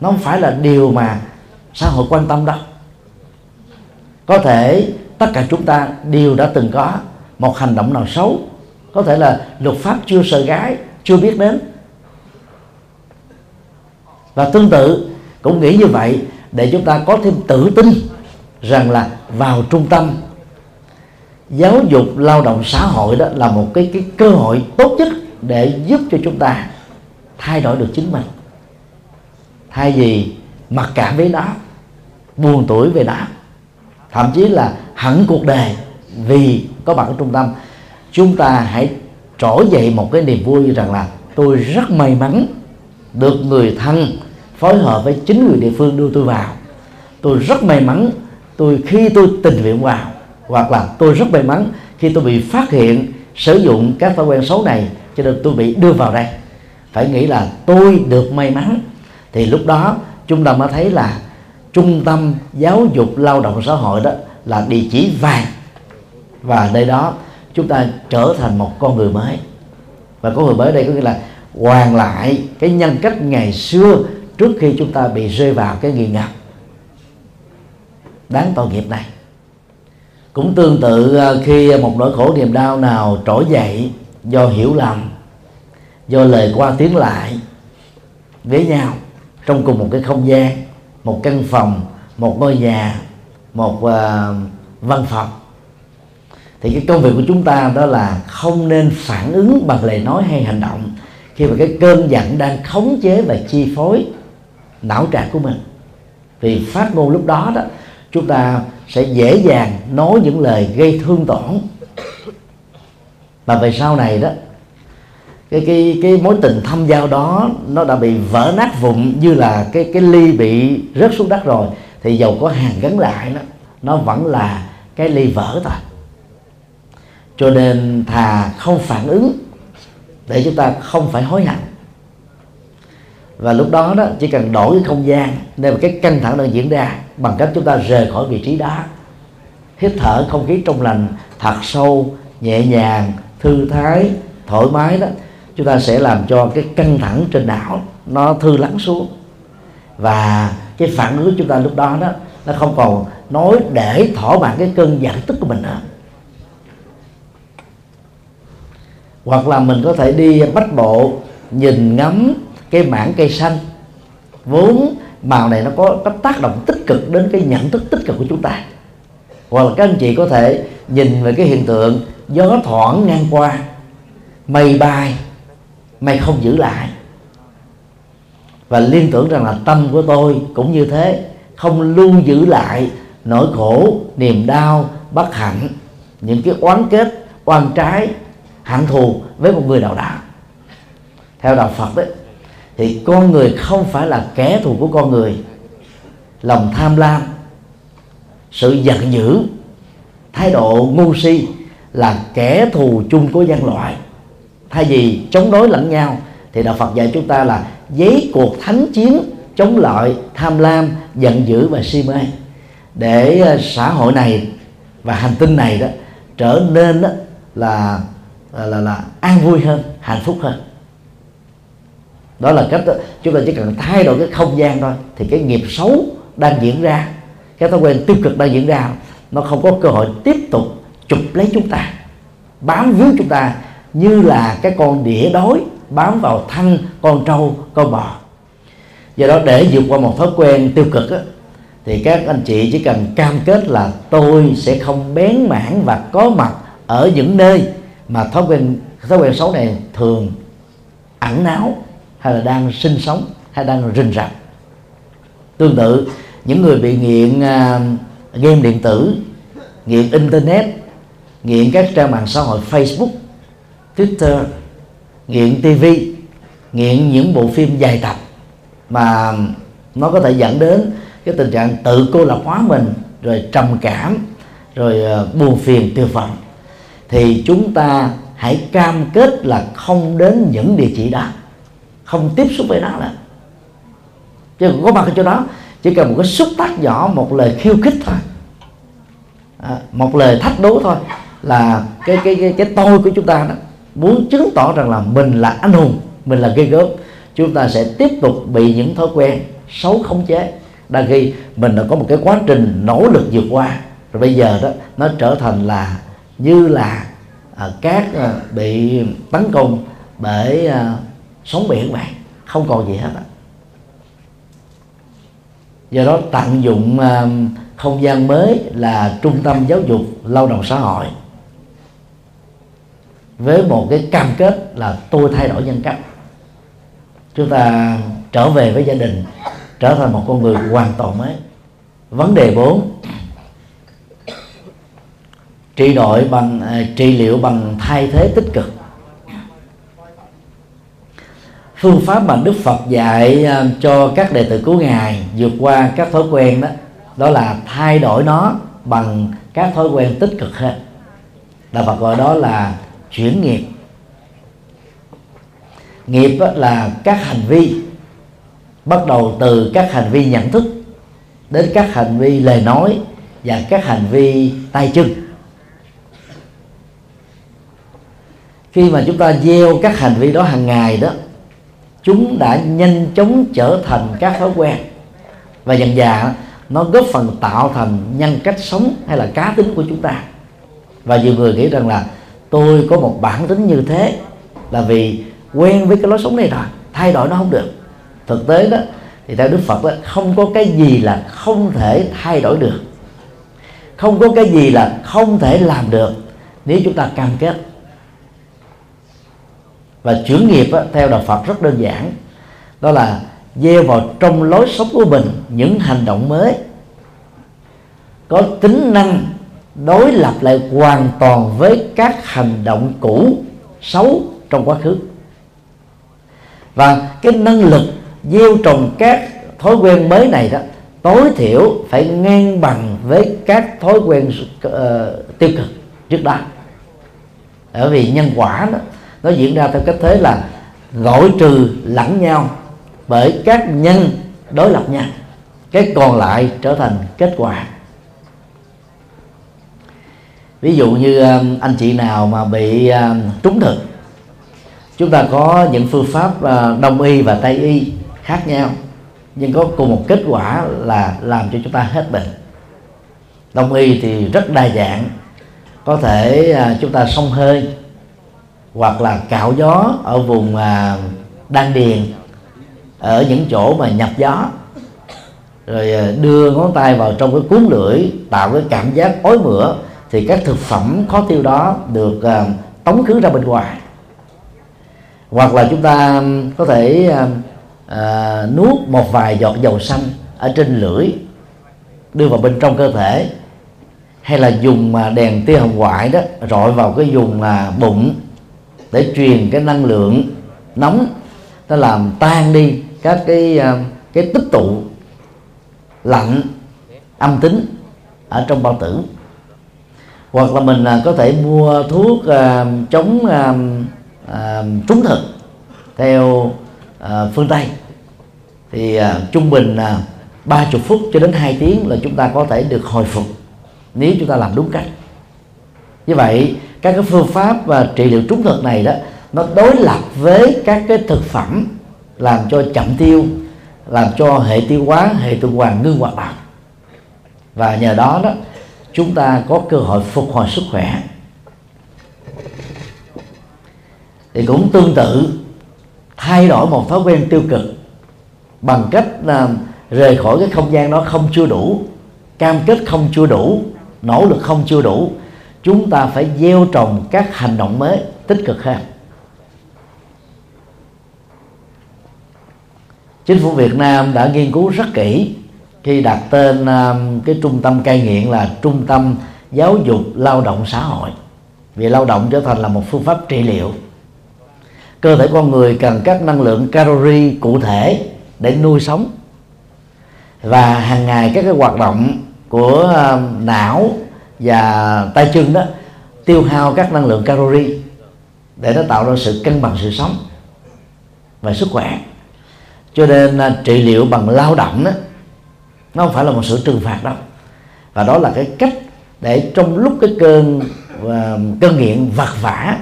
nó không phải là điều mà xã hội quan tâm đâu. Có thể tất cả chúng ta đều đã từng có một hành động nào xấu, có thể là luật pháp chưa sợ gái, chưa biết đến. Và tương tự cũng nghĩ như vậy để chúng ta có thêm tự tin rằng là vào trung tâm giáo dục lao động xã hội đó là một cái, cái cơ hội tốt nhất để giúp cho chúng ta thay đổi được chính mình, thay vì mặc cảm với nó, buồn tuổi về nó, thậm chí là hẳn cuộc đời vì có bạn ở trung tâm. Chúng ta hãy trỗi dậy một cái niềm vui rằng là tôi rất may mắn được người thân phối hợp với chính người địa phương đưa tôi vào. Tôi rất may mắn tôi khi tôi tình nguyện vào, hoặc là tôi rất may mắn khi tôi bị phát hiện sử dụng các thói quen xấu này cho nên tôi bị đưa vào đây. Phải nghĩ là tôi được may mắn, thì lúc đó chúng ta mới thấy là trung tâm giáo dục lao động xã hội đó là địa chỉ vàng, và nơi đó chúng ta trở thành một con người mới. Và con người mới đây có nghĩa là hoàn lại cái nhân cách ngày xưa trước khi chúng ta bị rơi vào cái nghiện ngập đáng tội nghiệp này. Cũng tương tự, khi một nỗi khổ niềm đau nào trỗi dậy do hiểu lầm, do lời qua tiếng lại với nhau trong cùng một cái không gian, một căn phòng, một ngôi nhà, một uh, văn phòng, thì cái công việc của chúng ta đó là không nên phản ứng bằng lời nói hay hành động khi mà cái cơn giận đang khống chế và chi phối não trạng của mình. Vì phát ngôn lúc đó đó, chúng ta sẽ dễ dàng nói những lời gây thương tổn, và về sau này đó, cái cái cái mối tình thâm giao đó nó đã bị vỡ nát vụn như là cái cái ly bị rớt xuống đất rồi, thì dầu có hàn gắn lại đó, nó vẫn là cái ly vỡ thôi. Cho nên thà không phản ứng để chúng ta không phải hối hận. Và lúc đó đó chỉ cần đổi cái không gian nên mà cái căng thẳng đang diễn ra bằng cách chúng ta rời khỏi vị trí đó, hít thở không khí trong lành, thật sâu, nhẹ nhàng, thư thái, thoải mái đó, chúng ta sẽ làm cho cái căng thẳng trên não nó thư lắng xuống, và cái phản ứng của chúng ta lúc đó đó nó không còn nói để thỏa mãn cái cơn giận tức của mình nữa. Hoặc là mình có thể đi bách bộ, nhìn ngắm cái mảng cây xanh, vốn màu này nó có, có tác động tích cực đến cái nhận thức tích cực của chúng ta. Hoặc là các anh chị có thể nhìn về cái hiện tượng gió thoảng ngang qua, mây bay, mây không giữ lại, và liên tưởng rằng là tâm của tôi cũng như thế, không lưu giữ lại nỗi khổ, niềm đau, bất hạnh, những cái oán kết, oan trái, hận thù với một người nào đó. Theo đạo Phật đấy, thì con người không phải là kẻ thù của con người. Lòng tham lam, sự giận dữ, thái độ ngu si là kẻ thù chung của nhân loại. Thay vì chống đối lẫn nhau Thì đạo Phật dạy chúng ta là giấy cuộc thánh chiến chống lại tham lam, giận dữ và si mê, để xã hội này và hành tinh này đó trở nên đó là, là, là, là an vui hơn, hạnh phúc hơn. Đó là cách đó. Chúng ta chỉ cần thay đổi cái không gian thôi thì cái nghiệp xấu đang diễn ra, cái thói quen tiêu cực đang diễn ra, nó không có cơ hội tiếp tục chụp lấy chúng ta, bám víu chúng ta như là cái con đĩa đói bám vào thân con trâu, con bò. Do đó để vượt qua một thói quen tiêu cực đó, thì các anh chị chỉ cần cam kết là tôi sẽ không bén mảng và có mặt ở những nơi mà thói quen thói quen xấu này thường ẩn náu, hay là đang sinh sống, hay đang rình rập. Tương tự, những người bị nghiện uh, game điện tử, nghiện internet, nghiện các trang mạng xã hội Facebook, Twitter, nghiện ti vi, nghiện những bộ phim dài tập, mà nó có thể dẫn đến cái tình trạng tự cô lập hóa mình, rồi trầm cảm, rồi uh, buồn phiền, tiêu vọng. Thì chúng ta hãy cam kết là không đến những địa chỉ đó, không tiếp xúc với nó nữa. Chứ có mặt ở chỗ đó, chỉ cần một cái xúc tác nhỏ, một lời khiêu khích thôi, à, một lời thách đố thôi, là cái cái cái, cái tôi của chúng ta đó muốn chứng tỏ rằng là mình là anh hùng, mình là ghê gớm, chúng ta sẽ tiếp tục bị những thói quen xấu khống chế. Đang khi mình đã có một cái quá trình nỗ lực vượt qua rồi, bây giờ đó nó trở thành là như là à, các à, bị tấn công bởi à, sóng biển vậy, không còn gì hết đó. Do đó tận dụng à, không gian mới là trung tâm giáo dục lao động xã hội với một cái cam kết là tôi thay đổi nhân cách, chúng ta trở về với gia đình, trở thành một con người hoàn toàn mới. Vấn đề bốn, trị đội bằng trị liệu bằng thay thế tích cực. Phương pháp mà Đức Phật dạy cho các đệ tử của Ngài vượt qua các thói quen đó, đó là thay đổi nó bằng các thói quen tích cực hơn. Đạo Phật gọi đó là chuyển nghiệp. Nghiệp là các hành vi, bắt đầu từ các hành vi nhận thức đến các hành vi lời nói và các hành vi tay chân. Khi mà chúng ta gieo các hành vi đó hàng ngày đó, chúng đã nhanh chóng trở thành các thói quen, và dần dà nó góp phần tạo thành nhân cách sống hay là cá tính của chúng ta. Và nhiều người nghĩ rằng là tôi có một bản tính như thế là vì quen với cái lối sống này rồi, thay đổi nó không được. Thực tế đó thì theo Đức Phật đó, không có cái gì là không thể thay đổi được, không có cái gì là không thể làm được nếu chúng ta cam kết. Và chuyển nghiệp đó, theo đạo Phật rất đơn giản, đó là gieo vào trong lối sống của mình những hành động mới có tính năng đối lập lại hoàn toàn với các hành động cũ xấu trong quá khứ. Và cái năng lực gieo trồng các thói quen mới này đó tối thiểu phải ngang bằng với các thói quen uh, tiêu cực trước đó. Bởi vì nhân quả đó, nó diễn ra theo cách thế là loại trừ lẫn nhau bởi các nhân đối lập nhau, cái còn lại trở thành kết quả. Ví dụ như anh chị nào mà bị trúng thực, chúng ta có những phương pháp Đông y và Tây y khác nhau, nhưng có cùng một kết quả là làm cho chúng ta hết bệnh. Đông y thì rất đa dạng, có thể chúng ta xông hơi, hoặc là cạo gió ở vùng đan điền, ở những chỗ mà nhập gió, rồi đưa ngón tay vào trong cái cuốn lưỡi tạo cái cảm giác ói mửa, thì các thực phẩm khó tiêu đó được tống khứ ra bên ngoài. Hoặc là chúng ta có thể à, nuốt một vài giọt dầu xanh ở trên lưỡi đưa vào bên trong cơ thể, hay là dùng đèn tia hồng ngoại đó rọi vào cái vùng à, bụng để truyền cái năng lượng nóng, nó làm tan đi các cái cái tích tụ lạnh âm tính ở trong bao tử. Hoặc là mình có thể mua thuốc à, chống à, à, trúng thực theo à, phương Tây thì à, trung bình à, ba mươi phút cho đến hai tiếng là chúng ta có thể được hồi phục nếu chúng ta làm đúng cách. Như vậy các cái phương pháp và trị liệu trúng thực này đó, nó đối lập với các cái thực phẩm làm cho chậm tiêu, làm cho hệ tiêu hóa, hệ tuần hoàn ngưng hoạt động. Và nhờ đó đó chúng ta có cơ hội phục hồi sức khỏe. Thì cũng tương tự, thay đổi một thói quen tiêu cực bằng cách là rời khỏi cái không gian đó không chưa đủ, cam kết không chưa đủ, nỗ lực không chưa đủ, chúng ta phải gieo trồng các hành động mới tích cực hơn. Chính phủ Việt Nam đã nghiên cứu rất kỹ khi đặt tên cái trung tâm cai nghiện là Trung tâm Giáo dục Lao động Xã hội, vì lao động trở thành là một phương pháp trị liệu. Cơ thể con người cần các năng lượng calorie cụ thể để nuôi sống, và hàng ngày các cái hoạt động của não và tay chân đó tiêu hao các năng lượng calorie để nó tạo ra sự cân bằng sự sống và sức khỏe. Cho nên trị liệu bằng lao động đó, nó không phải là một sự trừng phạt đâu, và đó là cái cách để trong lúc cái cơn cơn nghiện vật vã,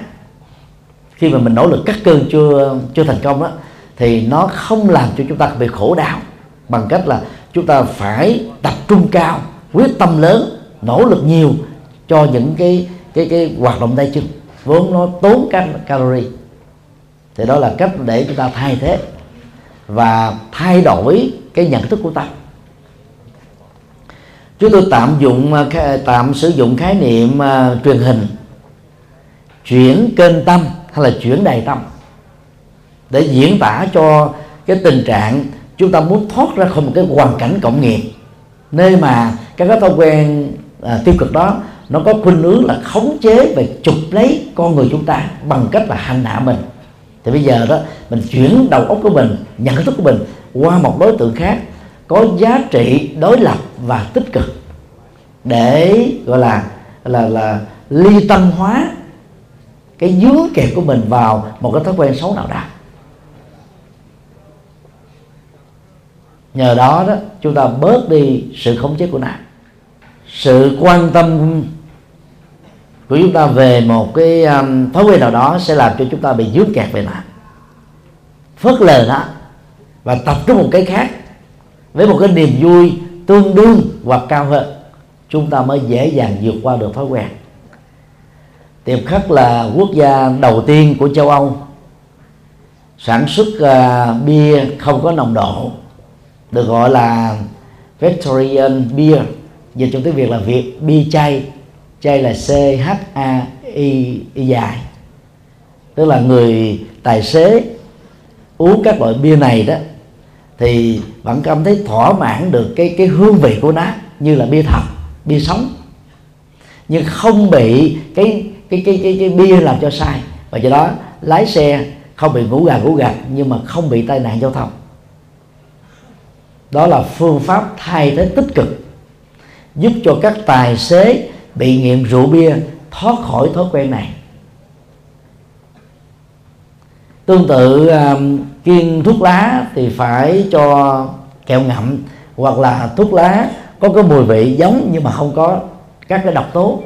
khi mà mình nỗ lực cắt cơn chưa chưa thành công đó, thì nó không làm cho chúng ta bị khổ đau, bằng cách là chúng ta phải tập trung cao, quyết tâm lớn, nỗ lực nhiều cho những cái cái cái hoạt động tay chân vốn nó tốn các calorie. Thì đó là cách để chúng ta thay thế và thay đổi cái nhận thức của ta. Chúng tôi tạm dụng tạm sử dụng khái niệm uh, truyền hình chuyển kênh tâm hay là chuyển đài tâm để diễn tả cho cái tình trạng chúng ta muốn thoát ra khỏi một cái hoàn cảnh cộng nghiệp, nơi mà các cái thói quen à, tiêu cực đó nó có khuynh hướng là khống chế và chụp lấy con người chúng ta bằng cách là hành hạ mình. Thì bây giờ đó mình chuyển đầu óc của mình, nhận thức của mình qua một đối tượng khác có giá trị đối lập và tích cực, để gọi là là là ly tâm hóa cái dướng kẹp của mình vào một cái thói quen xấu nào đó. Nhờ đó đó chúng ta bớt đi sự khống chế của não. Sự quan tâm của chúng ta về một cái um, thói quen nào đó sẽ làm cho chúng ta bị dướng kẹt về não, phớt lờ nó và tập trung một cái khác với một cái niềm vui tương đương hoặc cao hơn, chúng ta mới dễ dàng vượt qua được thói quen. Tiệp Khắc là quốc gia đầu tiên của châu Âu sản xuất uh, bia không có nồng độ, được gọi là vegetarian beer, dịch trong tiếng Việt là Việt bia chay, chay là C H A I dài, tức là người tài xế uống các loại bia này đó thì vẫn cảm thấy thỏa mãn được cái cái hương vị của nó như là bia thật, bia sống, nhưng không bị cái cái cái cái, cái bia làm cho sai, và do đó lái xe không bị ngủ gà ngủ gật nhưng mà không bị tai nạn giao thông. Đó là phương pháp thay thế tích cực giúp cho các tài xế bị nghiện rượu bia thoát khỏi thói quen này. Tương tự kiêng thuốc lá thì phải cho kẹo ngậm hoặc là thuốc lá có cái mùi vị giống nhưng mà không có các cái độc tố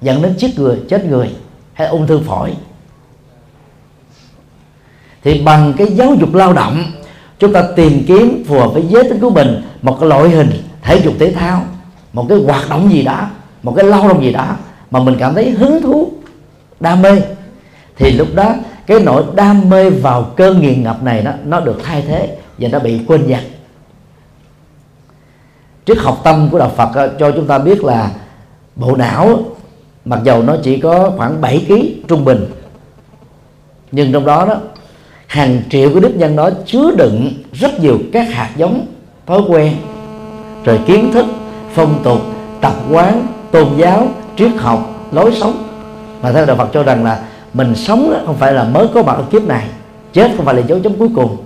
dẫn đến chết người, chết người hay ung thư phổi. Thì bằng cái giáo dục lao động, chúng ta tìm kiếm phù hợp với giới tính của mình một cái loại hình thể dục thể thao, một cái hoạt động gì đó, một cái lao động gì đó mà mình cảm thấy hứng thú, đam mê, thì lúc đó cái nỗi đam mê vào cơn nghiện ngập này nó, nó được thay thế và nó bị quên dần. Triết học tâm của Đạo Phật cho chúng ta biết là bộ não mặc dầu nó chỉ có khoảng bảy ki lô gam trung bình, nhưng trong đó đó hàng triệu cái đích nhân đó chứa đựng rất nhiều các hạt giống thói quen, rồi kiến thức, phong tục, tập quán, tôn giáo, triết học, lối sống. Mà theo Đạo Phật cho rằng là mình sống không phải là mới có mặt ở kiếp này, chết không phải là dấu chấm cuối cùng.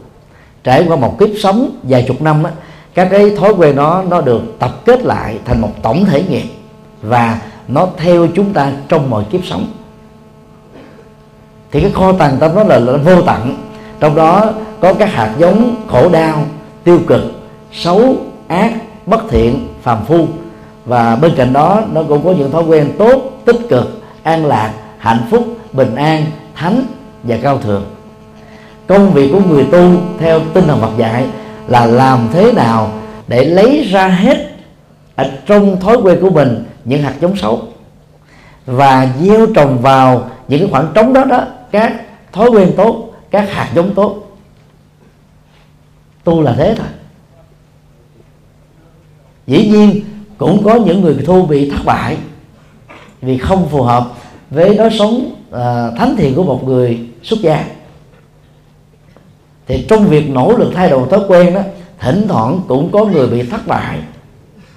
Trải qua một kiếp sống vài chục năm á, các cái thói quen đó nó được tập kết lại thành một tổng thể nghiệp, và nó theo chúng ta trong mọi kiếp sống. Thì cái kho tàng tâm đó là, là vô tận, trong đó có các hạt giống khổ đau, tiêu cực, xấu, ác, bất thiện, phàm phu. Và bên cạnh đó nó cũng có những thói quen tốt, tích cực, an lạc, hạnh phúc, bình an, thánh và cao thượng. Công việc của người tu theo tinh thần Phật dạy là làm thế nào để lấy ra hết ở trong thói quen của mình những hạt giống xấu và gieo trồng vào những cái khoảng trống đó đó các thói quen tốt, các hạt giống tốt. Tu là thế thôi. Dĩ nhiên cũng có những người tu bị thất bại vì không phù hợp với lối sống uh, thánh thiện của một người xuất gia. Thì trong việc nỗ lực thay đổi thói quen đó, thỉnh thoảng cũng có người bị thất bại,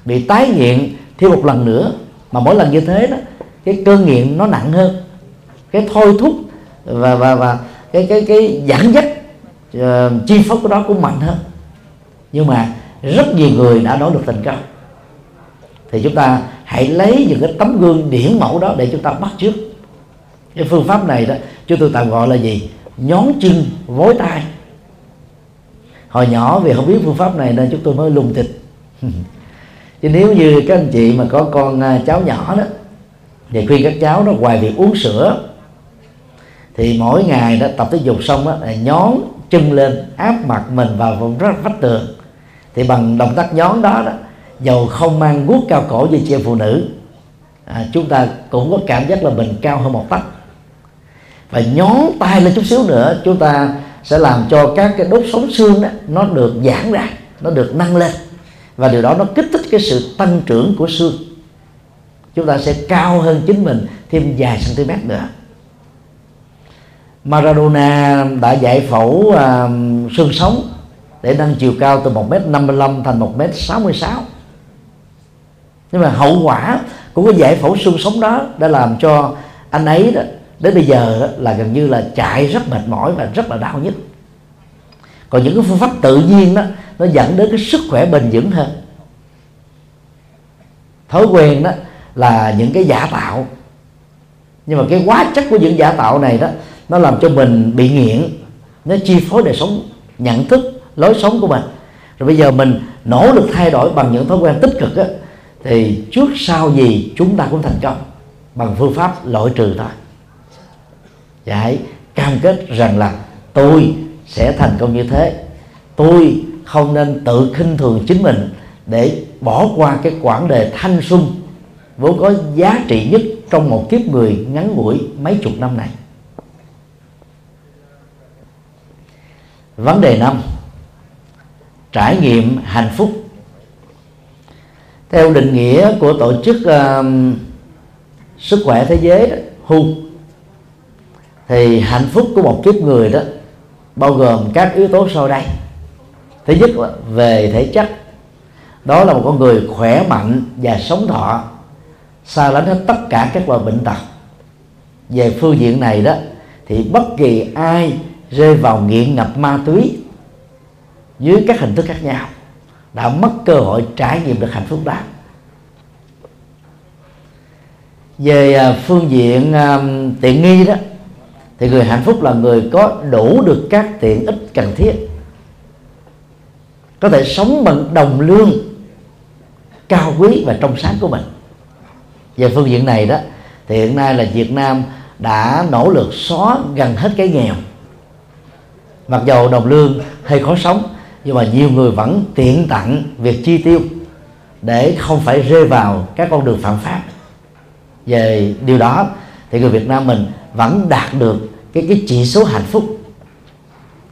bị tái nghiện thêm một lần nữa. Mà mỗi lần như thế đó, cái cơn nghiện nó nặng hơn, cái thôi thúc và và và cái cái cái dẫn dắt uh, chi phối của đó cũng mạnh hơn. Nhưng mà rất nhiều người đã nỗ lực thành công. Thì chúng ta hãy lấy những cái tấm gương điển mẫu đó để chúng ta bắt chước. Cái phương pháp này đó chúng tôi tạm gọi là gì? Nhón chân vối tay. Hồi nhỏ vì không biết phương pháp này nên chúng tôi mới lùng thịt. Chứ nếu như các anh chị mà có con cháu nhỏ đó thì khuyên các cháu nó ngoài việc uống sữa thì mỗi ngày đó tập thể dục xong đó, nhón chân lên áp mặt mình vào vùng rất vách tường. Thì bằng động tác nhón đó đó, dầu không mang guốc cao cổ như chị em phụ nữ, à, chúng ta cũng có cảm giác là mình cao hơn một tấc. Và nhón tay lên chút xíu nữa, chúng ta sẽ làm cho các cái đốt sống xương đó nó được giãn ra, nó được nâng lên. Và điều đó nó kích thích cái sự tăng trưởng của xương. Chúng ta sẽ cao hơn chính mình thêm vài cm nữa. Maradona đã giải phẫu à, xương sống để nâng chiều cao từ một mét năm mươi lăm thành một mét sáu mươi sáu. Nhưng mà hậu quả của cái giải phẫu xương sống đó đã làm cho anh ấy đó, đến bây giờ đó, là gần như là chạy rất mệt mỏi và rất là đau nhức. Còn những cái phương pháp tự nhiên đó, nó dẫn đến cái sức khỏe bền vững hơn. Thói quen đó là những cái giả tạo, nhưng mà cái quá chất của những giả tạo này đó, nó làm cho mình bị nghiện, nó chi phối đời sống, nhận thức, lối sống của mình. Rồi bây giờ mình nỗ lực thay đổi bằng những thói quen tích cực á, thì trước sau gì chúng ta cũng thành công bằng phương pháp loại trừ thôi. Vậy cam kết rằng là tôi sẽ thành công như thế. Tôi không nên tự khinh thường chính mình để bỏ qua cái quãng đời thanh xuân vốn có giá trị nhất trong một kiếp người ngắn ngủi mấy chục năm này. Vấn đề năm: trải nghiệm hạnh phúc. Theo định nghĩa của tổ chức uh, sức khỏe thế giới W H O thì hạnh phúc của một kiếp người đó bao gồm các yếu tố sau đây. Thứ nhất là về thể chất, đó là một con người khỏe mạnh và sống thọ, xa lánh hết tất cả các loại bệnh tật. Về phương diện này đó thì bất kỳ ai rơi vào nghiện ngập ma túy dưới các hình thức khác nhau đã mất cơ hội trải nghiệm được hạnh phúc đó. Về phương diện um, tiện nghi đó thì người hạnh phúc là người có đủ được các tiện ích cần thiết, có thể sống bằng đồng lương cao quý và trong sáng của mình. Về phương diện này đó thì hiện nay là Việt Nam đã nỗ lực xóa gần hết cái nghèo. Mặc dù đồng lương hơi khó sống, nhưng mà nhiều người vẫn tiện tặng việc chi tiêu để không phải rơi vào các con đường phạm pháp. Về điều đó thì người Việt Nam mình vẫn đạt được cái, cái chỉ số hạnh phúc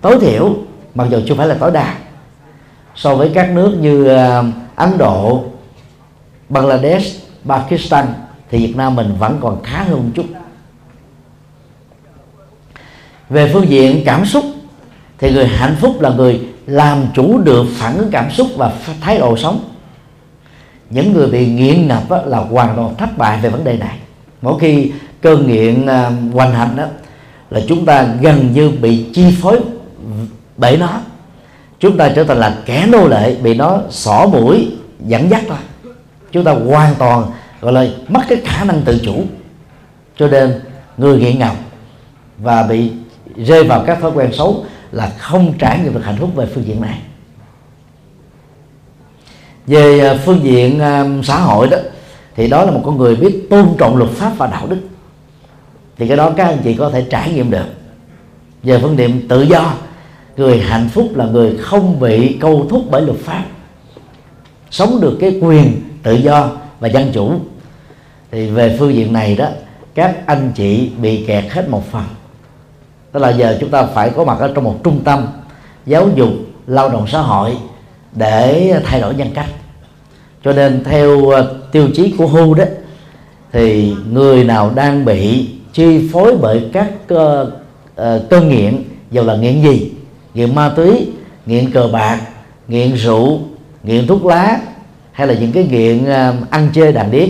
tối thiểu, mặc dù chưa phải là tối đa, so với các nước như Ấn Độ, Bangladesh, Pakistan. Thì Việt Nam mình vẫn còn khá hơn một chút. Về phương diện cảm xúc thì người hạnh phúc là người làm chủ được phản ứng cảm xúc và thái độ sống. Những người bị nghiện ngập là hoàn toàn thất bại về vấn đề này. Mỗi khi cơn nghiện hoành hành đó, là chúng ta gần như bị chi phối bởi nó. Chúng ta trở thành là kẻ nô lệ, bị nó xỏ mũi dẫn dắt thôi. Chúng ta hoàn toàn gọi là mất cái khả năng tự chủ. Cho nên người nghiện ngập và bị rơi vào các thói quen xấu là không trải nghiệm được hạnh phúc về phương diện này. Về phương diện xã hội đó, thì đó là một con người biết tôn trọng luật pháp và đạo đức, thì cái đó các anh chị có thể trải nghiệm được. Về phương diện tự do, người hạnh phúc là người không bị câu thúc bởi luật pháp, sống được cái quyền tự do và dân chủ. Thì về phương diện này đó, các anh chị bị kẹt hết một phần, tức là giờ chúng ta phải có mặt ở trong một trung tâm giáo dục lao động xã hội để thay đổi nhân cách. Cho nên theo tiêu chí của W H O đó, thì người nào đang bị chi phối bởi các uh, uh, cơn nghiện, dù là nghiện gì, nghiện ma túy, nghiện cờ bạc, nghiện rượu, nghiện thuốc lá, hay là những cái nghiện uh, ăn chơi đàn điếc,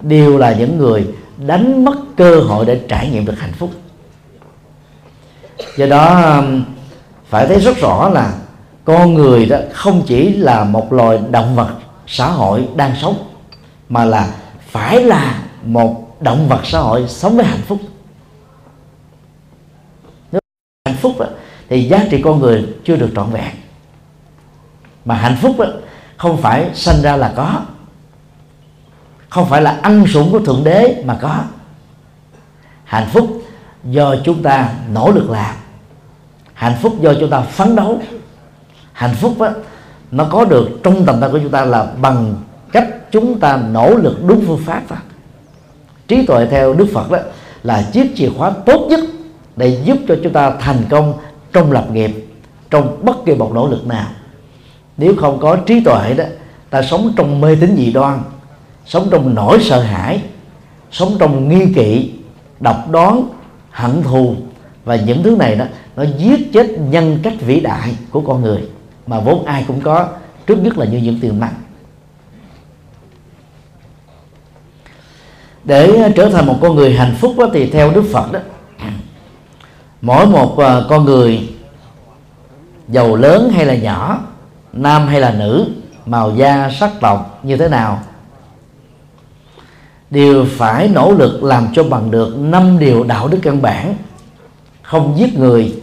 đều là những người đánh mất cơ hội để trải nghiệm được hạnh phúc. Do đó um, phải thấy rất rõ là con người đó không chỉ là một loài động vật xã hội đang sống, mà là phải là một động vật xã hội sống với hạnh phúc. Nếu hạnh phúc đó, thì giá trị con người chưa được trọn vẹn. Mà hạnh phúc đó, không phải sanh ra là có, không phải là ăn sủng của Thượng Đế mà có. Hạnh phúc do chúng ta nỗ lực làm, hạnh phúc do chúng ta phấn đấu. Hạnh phúc đó, nó có được trong tầm tay của chúng ta là bằng cách chúng ta nỗ lực đúng phương pháp đó. Trí tuệ theo Đức Phật đó là chiếc chìa khóa tốt nhất để giúp cho chúng ta thành công trong lập nghiệp, trong bất kỳ một nỗ lực nào. Nếu không có trí tuệ đó, ta sống trong mê tín dị đoan, sống trong nỗi sợ hãi, sống trong nghi kỵ, độc đoán, hận thù, và những thứ này đó nó giết chết nhân cách vĩ đại của con người mà vốn ai cũng có, trước nhất là như những tiền mặt. Để trở thành một con người hạnh phúc đó, thì theo Đức Phật đó, mỗi một con người giàu lớn hay là nhỏ, nam hay là nữ, màu da, sắc tộc như thế nào, đều phải nỗ lực làm cho bằng được năm điều đạo đức căn bản: không giết người,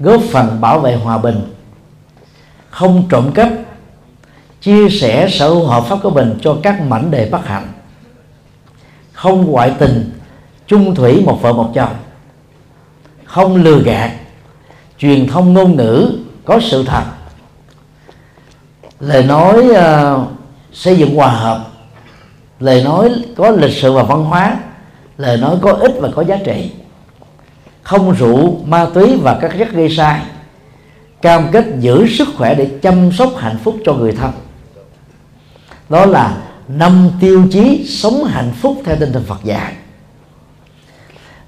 góp phần bảo vệ hòa bình, không trộm cắp, chia sẻ sở hữu hợp pháp của mình cho các mảnh đề bất hạnh, không ngoại tình, chung thủy một vợ một chồng, không lừa gạt, truyền thông ngôn ngữ có sự thật, lời nói uh, xây dựng hòa hợp, lời nói có lịch sự và văn hóa, lời nói có ích và có giá trị, không rượu, ma túy và các chất gây sai, cam kết giữ sức khỏe để chăm sóc hạnh phúc cho người thân. Đó là năm tiêu chí sống hạnh phúc theo tinh thần Phật dạy.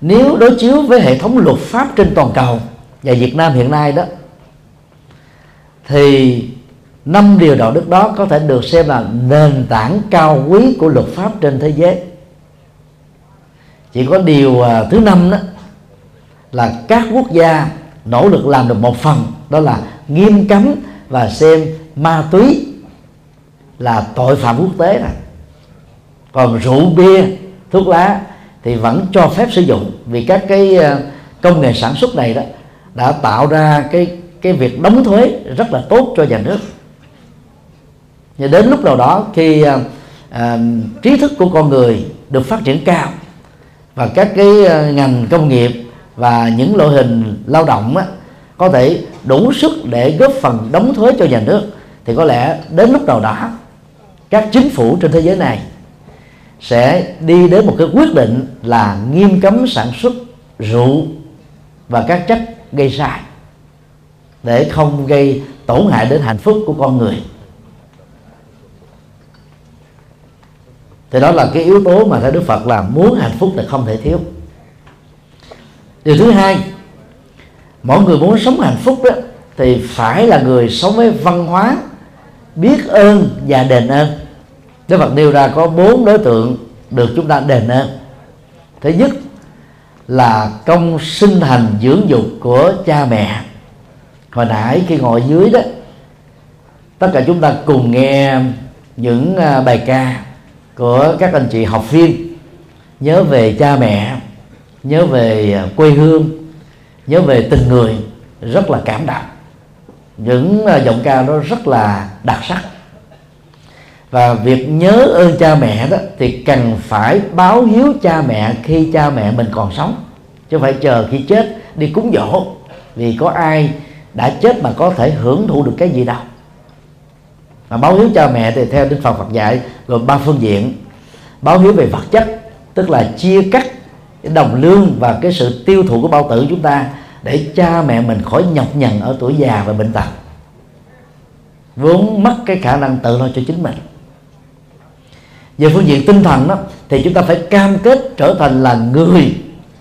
Nếu đối chiếu với hệ thống luật pháp trên toàn cầu và Việt Nam hiện nay đó, thì năm điều đạo đức đó có thể được xem là nền tảng cao quý của luật pháp trên thế giới. Chỉ có điều thứ năm đó là các quốc gia nỗ lực làm được một phần, đó là nghiêm cấm và xem ma túy là tội phạm quốc tế này. Còn rượu bia, thuốc lá thì vẫn cho phép sử dụng, vì các cái công nghệ sản xuất này đó đã tạo ra cái cái việc đóng thuế rất là tốt cho nhà nước. Và đến lúc nào đó khi à, trí thức của con người được phát triển cao và các cái ngành công nghiệp và những loại hình lao động á, có thể đủ sức để góp phần đóng thuế cho nhà nước, thì có lẽ đến lúc nào đó các chính phủ trên thế giới này sẽ đi đến một cái quyết định là nghiêm cấm sản xuất rượu và các chất gây sai, để không gây tổn hại đến hạnh phúc của con người. Thì đó là cái yếu tố mà theo Đức Phật là muốn hạnh phúc thì không thể thiếu. Điều thứ hai, mọi người muốn sống hạnh phúc đó, thì phải là người sống với văn hóa, biết ơn và đền ơn. Đức Phật nêu ra có bốn đối tượng được chúng ta đền ơn. Thứ nhất là công sinh thành dưỡng dục của cha mẹ. Hồi nãy khi ngồi dưới đó, tất cả chúng ta cùng nghe những bài ca của các anh chị học viên nhớ về cha mẹ, nhớ về quê hương, nhớ về tình người rất là cảm động. Những giọng ca đó rất là đặc sắc. Và việc nhớ ơn cha mẹ đó thì cần phải báo hiếu cha mẹ khi cha mẹ mình còn sống, chứ không phải chờ khi chết đi cúng dỗ, vì có ai đã chết mà có thể hưởng thụ được cái gì đâu. Mà báo hiếu cha mẹ thì theo Đức Phật Phật dạy gồm ba phương diện: báo hiếu về vật chất, tức là chia cắt cái đồng lương và cái sự tiêu thụ của bao tử chúng ta để cha mẹ mình khỏi nhọc nhằn ở tuổi già và bệnh tật, vốn mất cái khả năng tự lo cho chính mình. Về phương diện tinh thần đó, thì chúng ta phải cam kết trở thành là người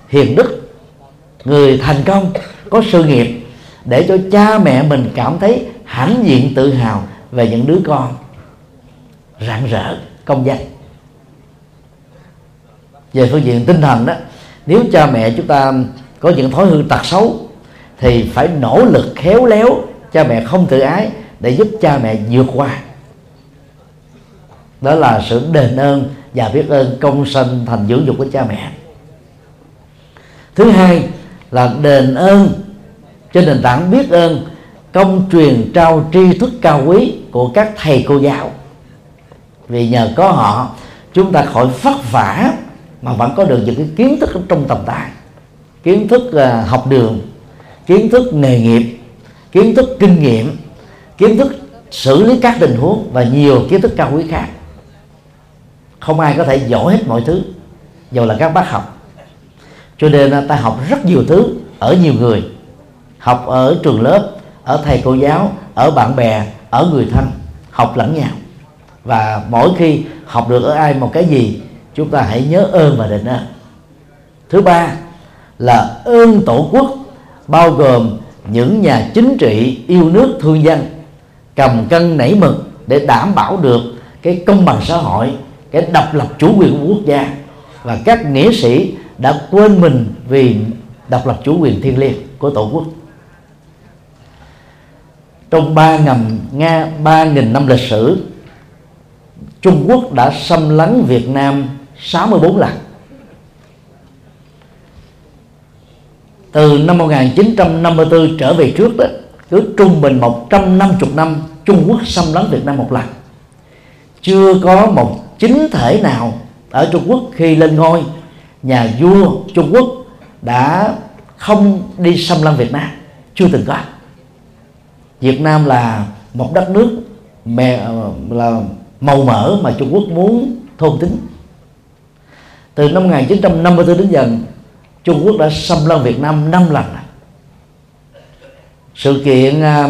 hiền đức, người thành công, có sự nghiệp, để cho cha mẹ mình cảm thấy hãnh diện tự hào về những đứa con rạng rỡ công danh. Về phương diện tinh thần đó, nếu cha mẹ chúng ta có những thói hư tật xấu thì phải nỗ lực khéo léo, cha mẹ không tự ái, để giúp cha mẹ vượt qua. Đó là sự đền ơn và biết ơn công sinh thành dưỡng dục của cha mẹ. Thứ hai là đền ơn trên nền tảng biết ơn công truyền trao tri thức cao quý của các thầy cô giáo, vì nhờ có họ chúng ta khỏi vất vả mà vẫn có được những cái kiến thức trong tầm tay, kiến thức học đường, kiến thức nghề nghiệp, kiến thức kinh nghiệm, kiến thức xử lý các tình huống và nhiều kiến thức cao quý khác. Không ai có thể giỏi hết mọi thứ, dù là các bác học. Cho nên ta học rất nhiều thứ ở nhiều người, học ở trường lớp, ở thầy cô giáo, ở bạn bè, ở người thân, học lẫn nhau. Và mỗi khi học được ở ai một cái gì, chúng ta hãy nhớ ơn và đền ơn. Thứ ba là ơn tổ quốc, bao gồm những nhà chính trị yêu nước thương dân, cầm cân nảy mực để đảm bảo được cái công bằng xã hội, cái độc lập chủ quyền của quốc gia, và các nghĩa sĩ đã quên mình vì độc lập chủ quyền thiêng liêng của tổ quốc. Trong ba ngầm Nga ba nghìn năm lịch sử, Trung Quốc đã xâm lấn Việt Nam sáu mươi bốn lần. Từ năm một nghìn chín trăm năm mươi tư trở về trước đó, cứ trung bình một trăm năm mươi năm Trung Quốc xâm lấn Việt Nam một lần. Chưa có một chính thể nào ở Trung Quốc khi lên ngôi, nhà vua Trung Quốc đã không đi xâm lấn Việt Nam, chưa từng có. Việt Nam là một đất nước mè, là màu mỡ mà Trung Quốc muốn thôn tính. Từ năm một nghìn chín trăm năm mươi tư đến giờ, Trung Quốc đã xâm lăng Việt Nam năm lần. Sự kiện à,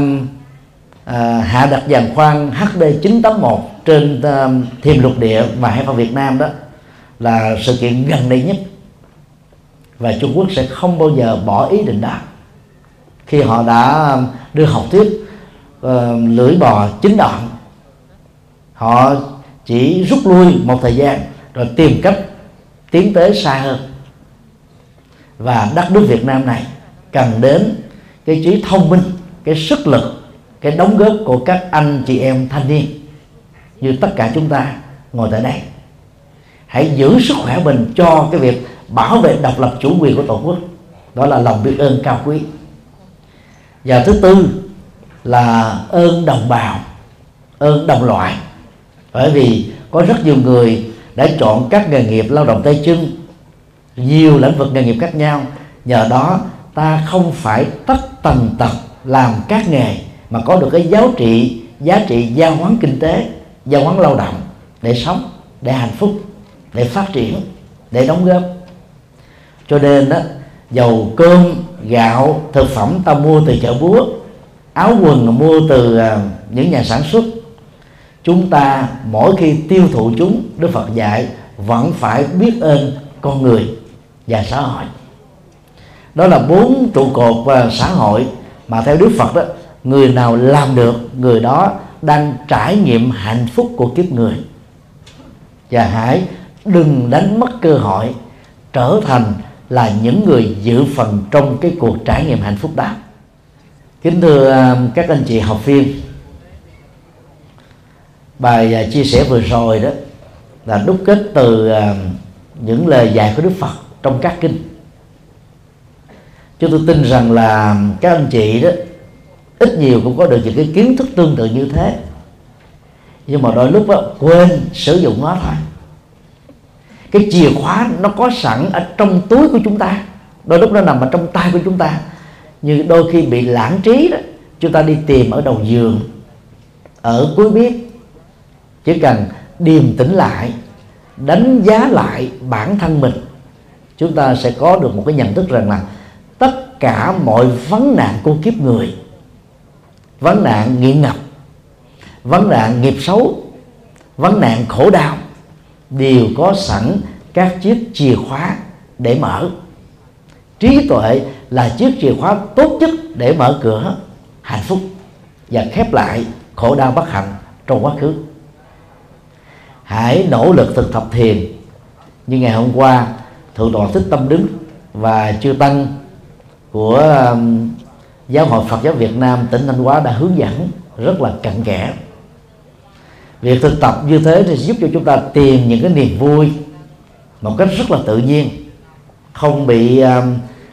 à, hạ đặt giàn khoan H D chín tám một trên à, thềm lục địa và hải phận Việt Nam đó là sự kiện gần đây nhất, và Trung Quốc sẽ không bao giờ bỏ ý định đó khi họ đã đưa học thuyết à, lưỡi bò chín đoạn. Họ chỉ rút lui một thời gian rồi tìm cách tiến tới xa hơn. Và đất nước Việt Nam này cần đến cái trí thông minh, cái sức lực, cái đóng góp của các anh chị em thanh niên như tất cả chúng ta ngồi tại đây. Hãy giữ sức khỏe mình cho cái việc bảo vệ độc lập chủ quyền của Tổ quốc. Đó là lòng biết ơn cao quý. Và thứ tư là ơn đồng bào, ơn đồng loại. Bởi vì có rất nhiều người đã chọn các nghề nghiệp lao động tay chân, nhiều lĩnh vực nghề nghiệp khác nhau, nhờ đó ta không phải tất tần tật làm các nghề mà có được cái giá trị giá trị giao hoán kinh tế, giao hoán lao động để sống, để hạnh phúc, để phát triển, để đóng góp. Cho nên đó, dầu cơm gạo thực phẩm ta mua từ chợ búa, áo quần mua từ những nhà sản xuất, chúng ta mỗi khi tiêu thụ chúng, Đức Phật dạy vẫn phải biết ơn con người và xã hội. Đó là bốn trụ cột và xã hội mà theo Đức Phật đó, người nào làm được, người đó đang trải nghiệm hạnh phúc của kiếp người. Và hãy đừng đánh mất cơ hội trở thành là những người dự phần trong cái cuộc trải nghiệm hạnh phúc đó. Kính thưa các anh chị học viên, bài chia sẻ vừa rồi đó là đúc kết từ những lời dạy của Đức Phật trong các kinh. Chúng tôi tin rằng là các anh chị đó ít nhiều cũng có được những cái kiến thức tương tự như thế, nhưng mà đôi lúc đó, quên sử dụng nó thôi. Cái chìa khóa nó có sẵn ở trong túi của chúng ta, đôi lúc nó nằm ở trong tay của chúng ta, nhưng đôi khi bị lãng trí đó, chúng ta đi tìm ở đầu giường, ở cuối bếp. Chỉ cần điềm tĩnh lại, đánh giá lại bản thân mình, chúng ta sẽ có được một cái nhận thức rằng là tất cả mọi vấn nạn của kiếp người, vấn nạn nghiện ngập, vấn nạn nghiệp xấu, vấn nạn khổ đau, đều có sẵn các chiếc chìa khóa để mở. Trí tuệ là chiếc chìa khóa tốt nhất để mở cửa hạnh phúc và khép lại khổ đau bất hạnh trong quá khứ. Hãy nỗ lực thực tập thiền. Như ngày hôm qua, Thượng Tọa Thích Tâm Đức và chư tăng của Giáo hội Phật Giáo Việt Nam tỉnh Thanh Hóa đã hướng dẫn rất là cặn kẽ. Việc thực tập như thế thì giúp cho chúng ta tìm những cái niềm vui một cách rất là tự nhiên, không bị uh,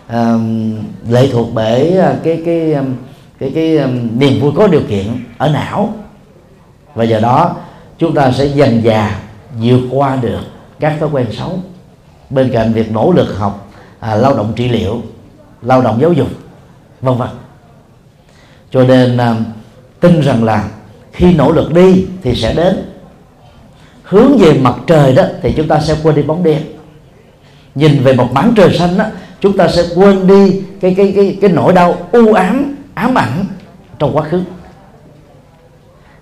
uh, lệ thuộc bởi cái cái cái cái um, niềm vui có điều kiện ở não, và do đó chúng ta sẽ dần dà vượt qua được các thói quen xấu. Bên cạnh việc nỗ lực học à, lao động trị liệu, lao động giáo dục, vân vân. Cho nên à, tin rằng là khi nỗ lực đi thì sẽ đến. Hướng về mặt trời đó thì chúng ta sẽ quên đi bóng đêm. Nhìn về một mảng trời xanh đó, chúng ta sẽ quên đi cái cái cái cái nỗi đau u ám, ám ảnh trong quá khứ.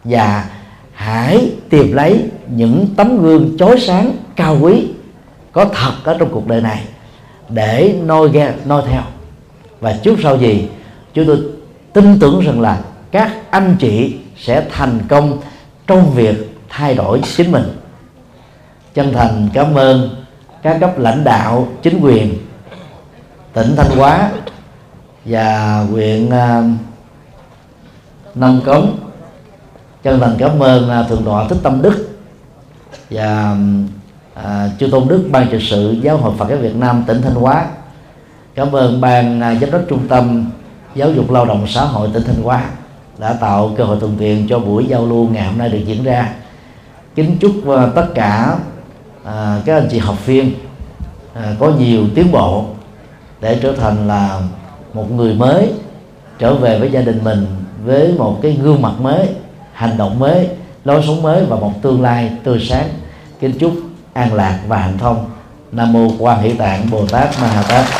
Và hãy tìm lấy những tấm gương chói sáng cao quý có thật ở trong cuộc đời này để noi ghe, noi theo. Và trước sau gì chúng tôi tin tưởng rằng là các anh chị sẽ thành công trong việc thay đổi chính mình. Chân thành cảm ơn các cấp lãnh đạo chính quyền tỉnh Thanh Hóa và huyện uh, Nông Cống. Chân thành cảm ơn Thượng Tọa Thích Tâm Đức và à, chư Tôn Đức Ban Trị sự Giáo hội Phật giáo Việt Nam tỉnh Thanh Hóa. Cảm ơn Ban à, Giám đốc Trung tâm Giáo dục Lao động Xã hội tỉnh Thanh Hóa đã tạo cơ hội thuận tiện cho buổi giao lưu ngày hôm nay được diễn ra. Kính chúc à, tất cả à, các anh chị học viên à, có nhiều tiến bộ để trở thành là một người mới, trở về với gia đình mình với một cái gương mặt mới, hành động mới, lối sống mới và một tương lai tươi sáng. Kính chúc an lạc và hạnh thông. Nam mô Quan Hỷ Tạng Bồ Tát Ma Ha Tát.